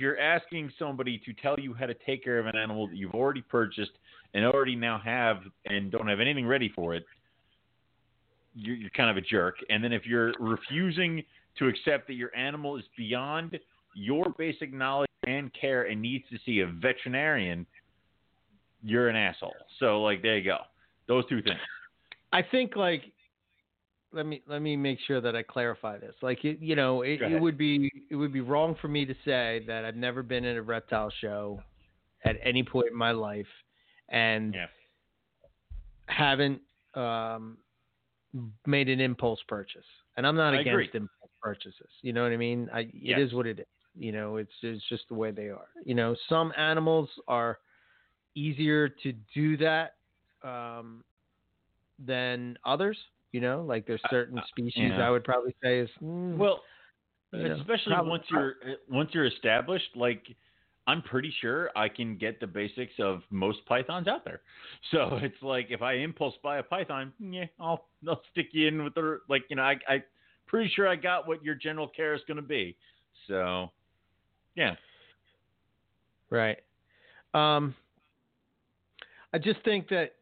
you're asking somebody to tell you how to take care of an animal that you've already purchased and already now have and don't have anything ready for it, you're kind of a jerk. And then if you're refusing to accept that your animal is beyond your basic knowledge and care and needs to see a veterinarian, you're an asshole. So, like, there you go. Those two things. I think, like, let me make sure that I clarify this. Like, it would be wrong for me to say that I've never been in a reptile show at any point in my life and haven't made an impulse purchase. And I'm not against impulse purchases. You know what I mean? It is what it is. You know, it's just the way they are. You know, some animals are easier to do that than others. You know, like there's certain species I would probably say is especially once you're established. Like, I'm pretty sure I can get the basics of most pythons out there. So it's like, if I impulse buy a python, I'll stick you in with the, like, you know, I pretty sure I got what your general care is going to be. So, right. I just think that,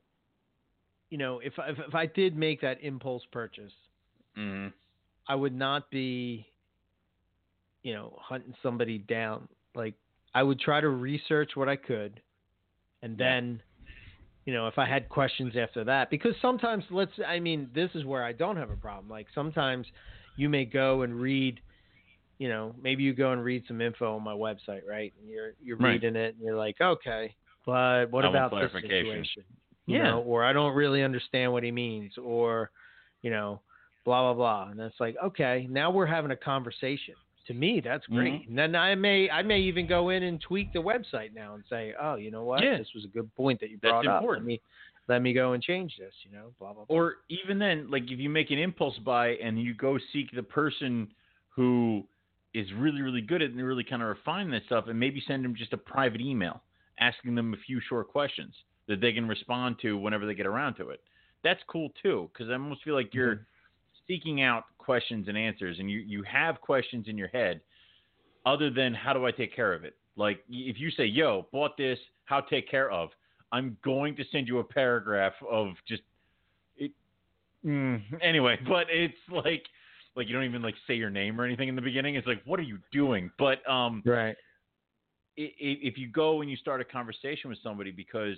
you know, if I did make that impulse purchase, I would not be, you know, hunting somebody down. Like, I would try to research what I could, and then, you know, if I had questions after that, because sometimes this is where I don't have a problem. Like, sometimes you may go and read, you know, maybe you go and read some info on my website, right? And you're reading it, and you're like, okay, but what about this situation? You know, or I don't really understand what he means, or, you know, blah, blah, blah. And it's like, okay, now we're having a conversation. To me, that's great. And then I may even go in and tweak the website now and say, oh, you know what? Yeah. This was a good point that you brought up. Let me go and change this, you know, blah, blah, blah. Or even then, like, if you make an impulse buy and you go seek the person who is really, really good at it and really kind of refine this stuff, and maybe send them just a private email asking them a few short questions that they can respond to whenever they get around to it. That's cool too, because I almost feel like you're seeking out questions and answers, and you have questions in your head other than how do I take care of it? Like, if you say, yo, bought this, how take care of, I'm going to send you a paragraph of just it. Anyway, but it's like you don't even like say your name or anything in the beginning. It's like, what are you doing? But, right. If you go and you start a conversation with somebody because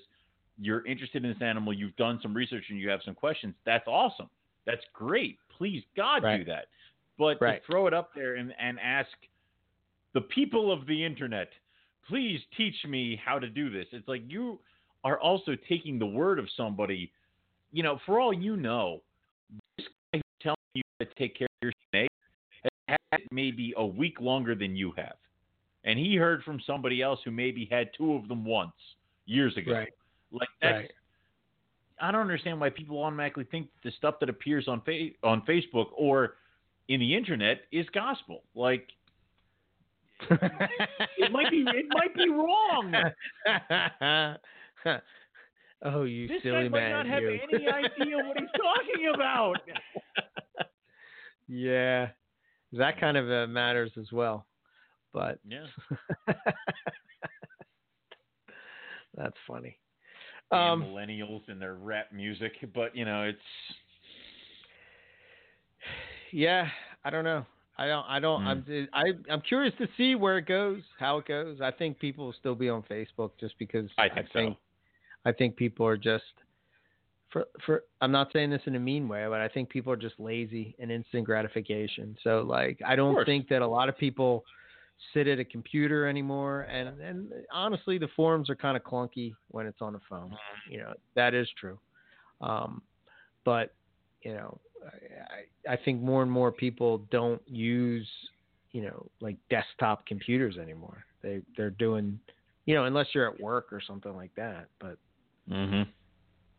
you're interested in this animal, you've done some research and you have some questions, that's awesome. That's great. Please, God, do that. But to throw it up there and ask the people of the internet, please teach me how to do this. It's like, you are also taking the word of somebody. You know, for all you know, this guy who's telling you to take care of your snake has had it maybe a week longer than you have. And he heard from somebody else who maybe had two of them once years ago. Right. Like, that's, I don't understand why people automatically think that the stuff that appears on Facebook or in the internet is gospel. Like, it might be wrong. Oh, you this silly man! This guy might not have any idea what he's talking about. Yeah, that kind of matters as well. But that's funny. Millennials and their rap music, but you know, it's I don't know. I don't. I'm curious to see where it goes, how it goes. I think people will still be on Facebook just because I think people are just for. I'm not saying this in a mean way, but I think people are just lazy and instant gratification. So, like, I don't think that a lot of people sit at a computer anymore. And honestly, the forums are kind of clunky when it's on a phone. You know, that is true. But, you know, I think more and more people don't use, you know, like desktop computers anymore. They're doing, you know, unless you're at work or something like that. But, mm-hmm.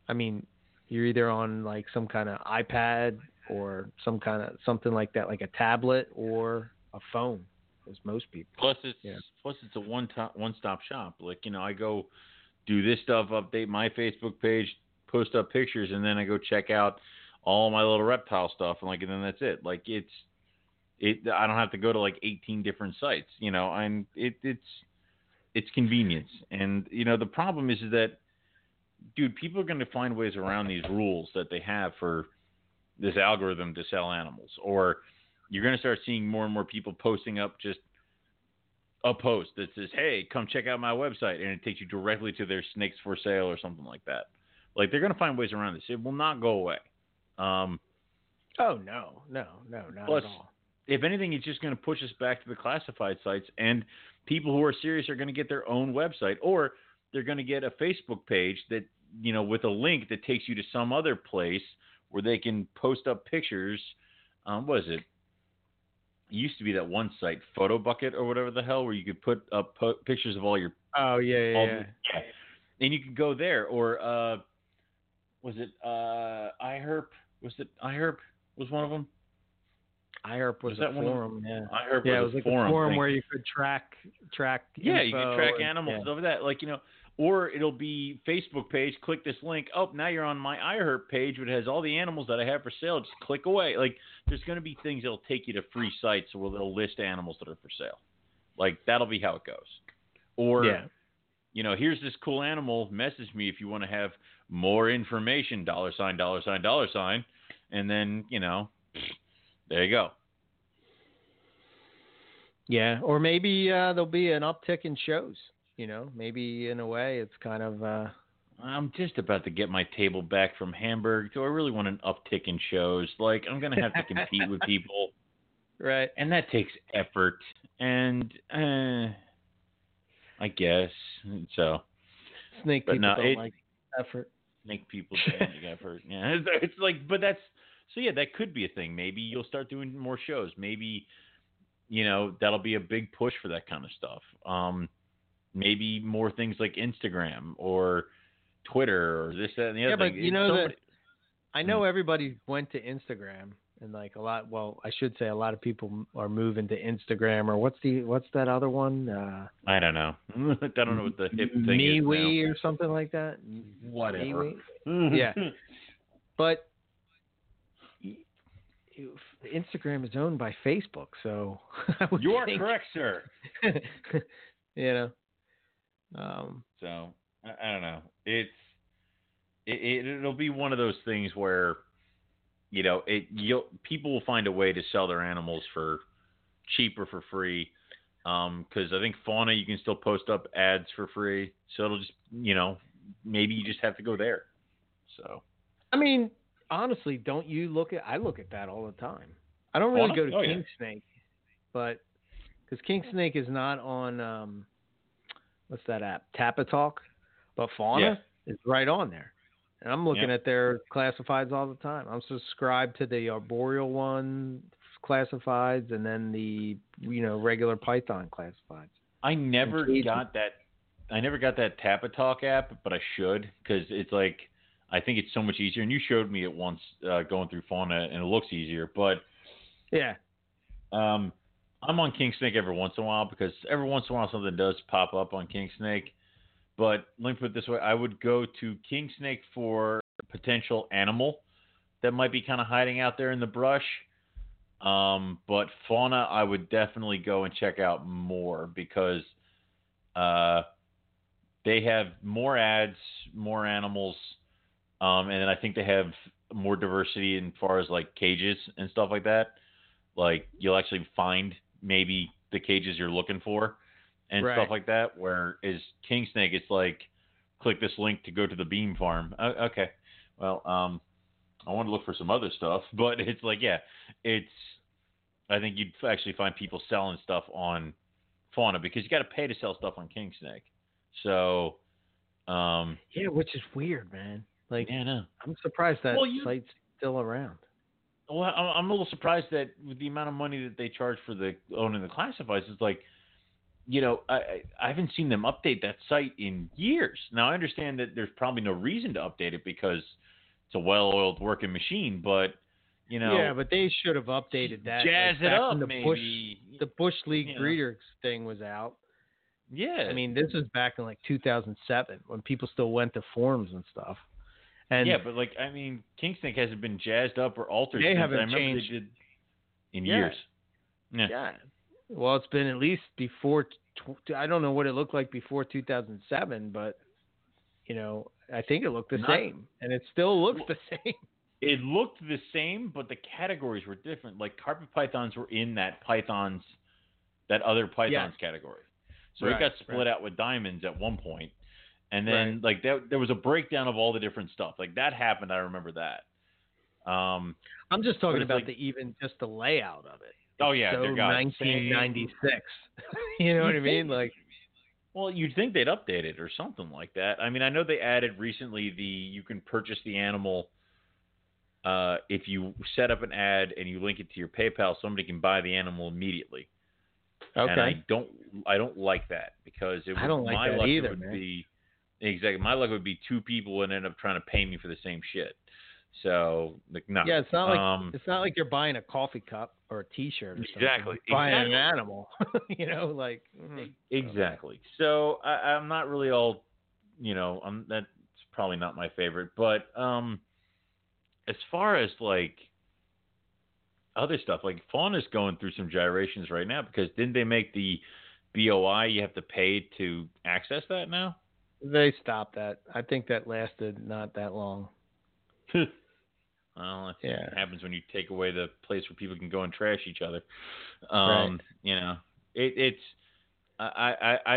I mean, you're either on like some kind of iPad or some kind of something like that, like a tablet or a phone, as most people. Plus it's a one-stop shop. Like, you know, I go do this stuff, update my Facebook page, post up pictures, and then I go check out all my little reptile stuff, and then that's it. Like it's I don't have to go to like 18 different sites, you know, and it's convenience. And you know, the problem is that, dude, people are going to find ways around these rules that they have for this algorithm to sell animals, or you're going to start seeing more and more people posting up just a post that says, hey, come check out my website, and it takes you directly to their snakes for sale or something like that. Like, they're going to find ways around this. It will not go away. No, not at all. If anything, it's just going to push us back to the classified sites, and people who are serious are going to get their own website, or they're going to get a Facebook page that, you know, with a link that takes you to some other place where they can post up pictures. It used to be that one site, Photo Bucket or whatever the hell, where you could put up pictures of all your. And you could go there, or iHerp? Was it iHerp? Was one of them? iHerp was that a forum. Yeah, iHerp was like a forum where you could track. Yeah, you could track animals and stuff like that. Like, you know, or it'll be Facebook page. Click this link. Oh, now you're on my iHerp page, which has all the animals that I have for sale. Just click away. Like, there's going to be things that'll take you to free sites where they'll list animals that are for sale. Like, that'll be how it goes. Or, you know, here's this cool animal. Message me if you want to have more information. $$$$$, and then, you know. There you go. Yeah, or maybe there'll be an uptick in shows. You know, maybe in a way it's kind of... I'm just about to get my table back from Hamburg. Do I really want an uptick in shows? Like, I'm going to have to compete with people. Right. And that takes effort. And I guess. So. Snake people don't like effort. Snake people don't like effort. Yeah, it's like, but that's... So, yeah, that could be a thing. Maybe you'll start doing more shows. Maybe, you know, that'll be a big push for that kind of stuff. Maybe more things like Instagram or Twitter or this, that, and the other thing. Yeah, but you know, I know everybody went to Instagram, and like a lot of people are moving to Instagram, or what's that other one? I don't know. I don't know what the hip thing is now. MeWe or something like that. Whatever. Yeah. But... Instagram is owned by Facebook, so you are correct, sir. You know, so I don't know. It'll be one of those things where, you know, people will find a way to sell their animals for cheap or for free. Because I think Fauna, you can still post up ads for free, so it'll just, you know, maybe you just have to go there. So, I mean. Honestly, I look at that all the time. I don't really go to King Snake, but because King Snake is not on what's that app? Tapatalk, but Fauna is right on there, and I'm looking at their classifieds all the time. I'm subscribed to the arboreal one classifieds, and then the, you know, regular python classifieds. I never got that Tapatalk app, but I should, because it's like. I think it's so much easier, and you showed me it once going through Fauna, and it looks easier. But I'm on King Snake every once in a while, because every once in a while something does pop up on King Snake. But let me put it this way: I would go to King Snake for a potential animal that might be kind of hiding out there in the brush. But Fauna, I would definitely go and check out more, because they have more ads, more animals. And then I think they have more diversity in far as like cages and stuff like that. Like, you'll actually find maybe the cages you're looking for and stuff like that. Whereas King Snake, it's like, click this link to go to the beam farm. Okay. Well, I want to look for some other stuff, but it's like, I think you'd actually find people selling stuff on Fauna, because you got to pay to sell stuff on King Snake. So, yeah, which is weird, man. Like, yeah, no. I'm surprised that site's still around. Well, I'm a little surprised that with the amount of money that they charge for the owning the classifieds, it's like, you know, I haven't seen them update that site in years. Now, I understand that there's probably no reason to update it because it's a well-oiled working machine, but, you know. Yeah, but they should have updated that. Jazz like it up, the maybe. The Bush League Breeders thing was out. Yeah. I mean, this was back in, like, 2007 when people still went to forums and stuff. And yeah, but, like, I mean, King Snake hasn't been jazzed up or altered. They haven't changed it in years. Yeah. Yeah. Well, it's been at least before – I don't know what it looked like before 2007, but, you know, I think it looked the same. And it still looks the same. It looked the same, but the categories were different. Like, carpet pythons were in that pythons – that other pythons category. So it got split out with diamonds at one point. And then, like, there was a breakdown of all the different stuff. Like, that happened. I remember that. I'm just talking about like, even just the layout of it. Oh, yeah. So 1996. You know what I mean? Like, well, you'd think they'd update it or something like that. I mean, I know they added recently the you can purchase the animal. If you set up an ad and you link it to your PayPal, somebody can buy the animal immediately. Okay. And I don't like that because it would, I don't like my that luck either, it would man. Be exactly my luck would be two people would end up trying to pay me for the same shit. So like no. Yeah, it's not like you're buying a coffee cup or a T-shirt. Or exactly. You're buying an animal. You know, like exactly. So I'm not really all, you know, that's probably not my favorite. But as far as like other stuff, like Fauna's going through some gyrations right now because didn't they make the BOI you have to pay to access that now? They stopped that. I think that lasted not that long. Well, that's what happens when you take away the place where people can go and trash each other. You know, it's I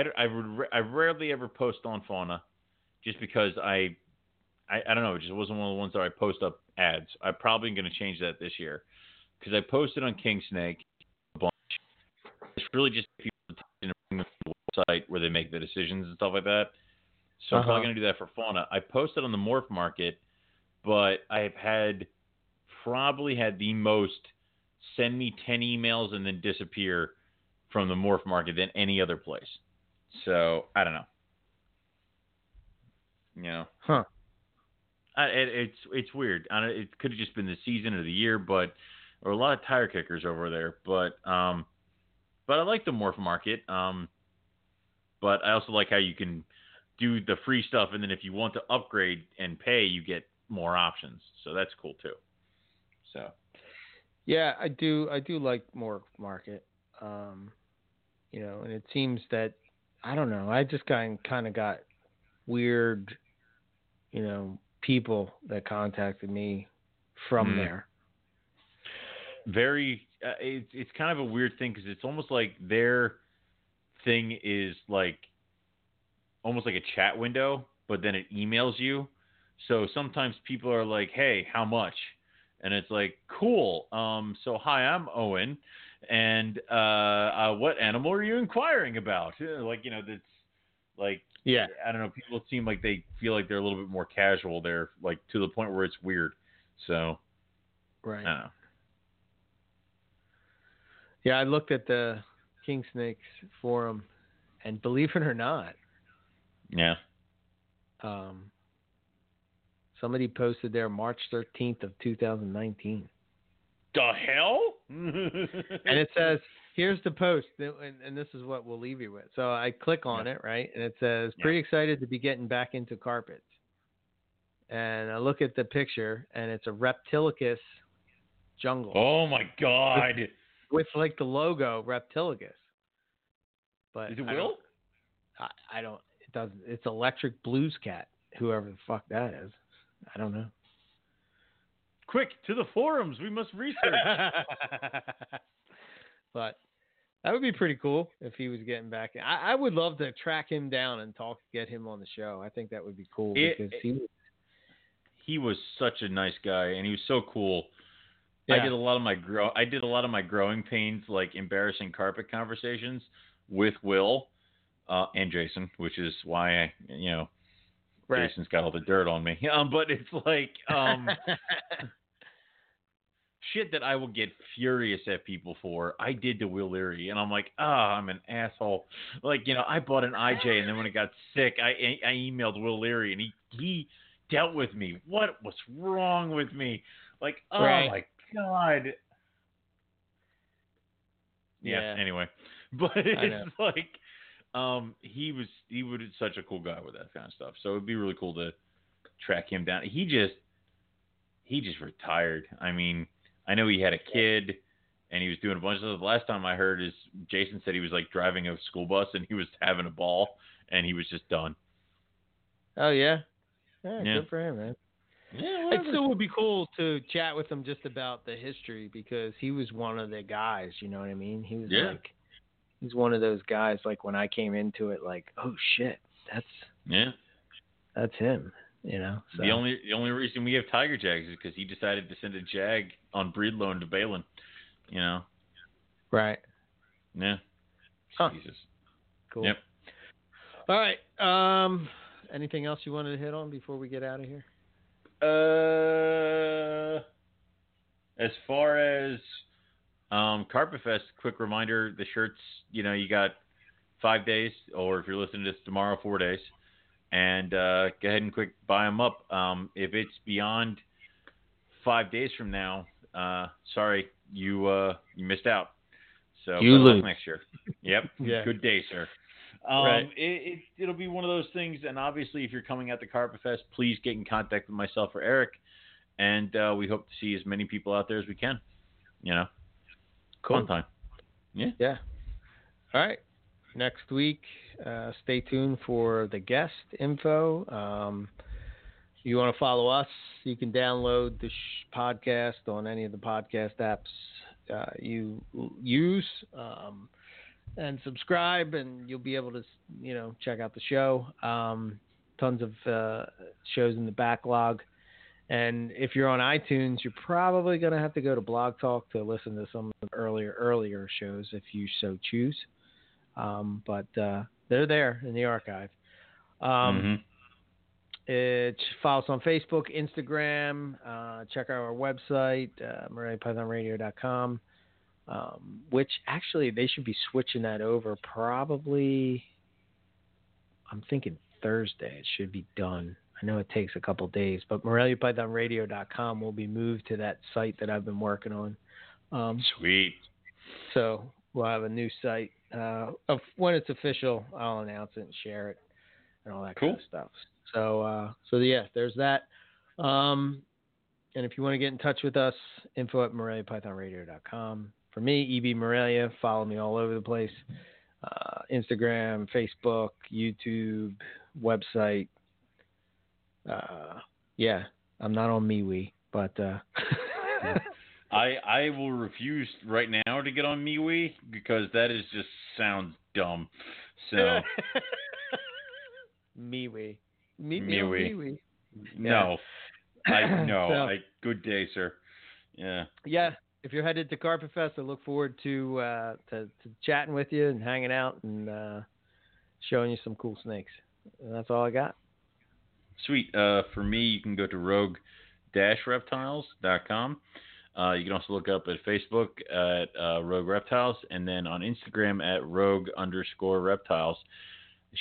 rarely ever post on Fauna, just because I don't know. It just wasn't one of the ones that I post up ads. I'm probably going to change that this year because I posted on King Snake a bunch. It's really just people to the website where they make the decisions and stuff like that. So I'm probably going to do that for Fauna. I posted on the Morph Market. But I've probably had the most send me 10 emails and then disappear from the Morph Market than any other place. So I don't know. You know, It's weird. It could have just been the season or the year, but there were a lot of tire kickers over there. But I like the Morph Market. But I also like how you can do the free stuff, and then if you want to upgrade and pay, you get more options, so that's cool too. So yeah, I do like Morph Market. You know, and it seems that I don't know, I just got weird, you know, people that contacted me from there. Very it's kind of a weird thing because it's almost like their thing is like almost like a chat window, but then it emails you. So sometimes people are like, hey, how much? And it's like, cool. So hi, I'm Owen. And what animal are you inquiring about? Like, you know, that's like, yeah, I don't know. People seem like they feel like they're a little bit more casual there, like to the point where it's weird. So, right. I don't know. Yeah, I looked at the King Snakes forum and believe it or not. Yeah. Somebody posted there March 13th of 2019. The hell? And it says, here's the post, and this is what we'll leave you with. So I click on it, right? And it says, pretty excited to be getting back into carpets. And I look at the picture, and it's a Reptilicus jungle. Oh, my God. With like, the logo, Reptilicus. But is it Will? I don't. It doesn't. It's Electric Blues Cat, whoever the fuck that is. I don't know. Quick, to the forums. We must research. But that would be pretty cool if he was getting back. I would love to track him down and get him on the show. I think that would be cool because he was such a nice guy and he was so cool. Yeah. I did a lot of my growing pains, like embarrassing carpet conversations with Will and Jason, which is why I, you know, right. Jason's got all the dirt on me. But it's like shit that I will get furious at people for. I did to Will Leary, and I'm like, I'm an asshole. Like, you know, I bought an IJ, and then when it got sick, I emailed Will Leary, and he dealt with me. What was wrong with me? Like, right. Oh my God. Yeah. Anyway, but it's like, he was such a cool guy with that kind of stuff. So it'd be really cool to track him down. He just retired. I mean, I know he had a kid and he was doing a bunch of stuff. The last time I heard is Jason said he was like driving a school bus and he was having a ball and he was just done. Oh yeah. Yeah. Good for him, man. Yeah, it still would be cool to chat with him just about the history because he was one of the guys, you know what I mean? He was like, he's one of those guys, like when I came into it, like, oh shit, that's him, you know? So. The only reason we have Tiger Jags is because he decided to send a Jag on breed loan to Balin, you know? Right. Yeah. Huh. Jesus. Cool. Yep. All right. Anything else you wanted to hit on before we get out of here? As far as Carpet Fest, quick reminder, the shirts, you know, you got 5 days, or if you're listening to this tomorrow, 4 days, and go ahead and quick buy them up. If it's beyond 5 days from now, sorry, you missed out. So you lose next year. Yep. Yeah. Good day, sir. Right. It'll be one of those things, and obviously if you're coming out to Carpet Fest, please get in contact with myself or Eric, and we hope to see as many people out there as we can. You know, cool. Fun time. Yeah. All right. Next week, stay tuned for the guest info. If you want to follow us, you can download the podcast on any of the podcast apps you use. And subscribe, and you'll be able to, you know, check out the show. Tons of shows in the backlog. And if you're on iTunes, you're probably going to have to go to Blog Talk to listen to some of the earlier shows if you so choose. But they're there in the archive. Follow us on Facebook, Instagram. Check out our website, MoreliaPythonRadio.com. Which actually they should be switching that over probably, I'm thinking Thursday it should be done. I know it takes a couple days, but MoreliaPythonRadio.com will be moved to that site that I've been working on. Sweet. So we'll have a new site. When it's official, I'll announce it and share it and all that kind of stuff. So yeah, there's that. And if you want to get in touch with us, info at MoreliaPythonRadio.com. For me, EB Morelia, follow me all over the place. Instagram, Facebook, YouTube, website. I'm not on MeWe, but... I will refuse right now to get on MeWe because that is just sounds dumb. So... MeWe. Meet me on MeWe. No. I know. Good day, sir. Yeah. Yeah. If you're headed to Carpet Fest, I look forward to chatting with you and hanging out and showing you some cool snakes. And that's all I got. Sweet. For me, you can go to rogue-reptiles.com. You can also look up at Facebook at Rogue Reptiles and then on Instagram at rogue_reptiles.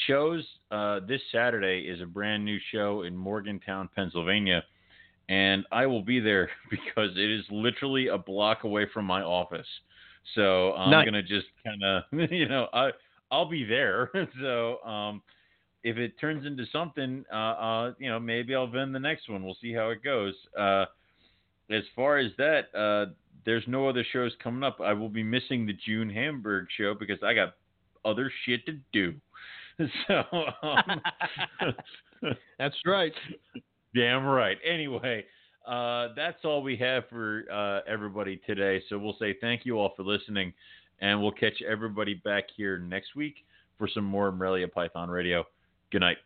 Shows this Saturday is a brand new show in Morgantown, Pennsylvania. And I will be there because it is literally a block away from my office. So I'm going to just kind of, you know, I'll be there. So if it turns into something, you know, maybe I'll be in the next one. We'll see how it goes. As far as that, there's no other shows coming up. I will be missing the June Hamburg show because I got other shit to do. So that's right. Damn right. Anyway, that's all we have for everybody today. So we'll say thank you all for listening, and we'll catch everybody back here next week for some more Morelia Python Radio. Good night.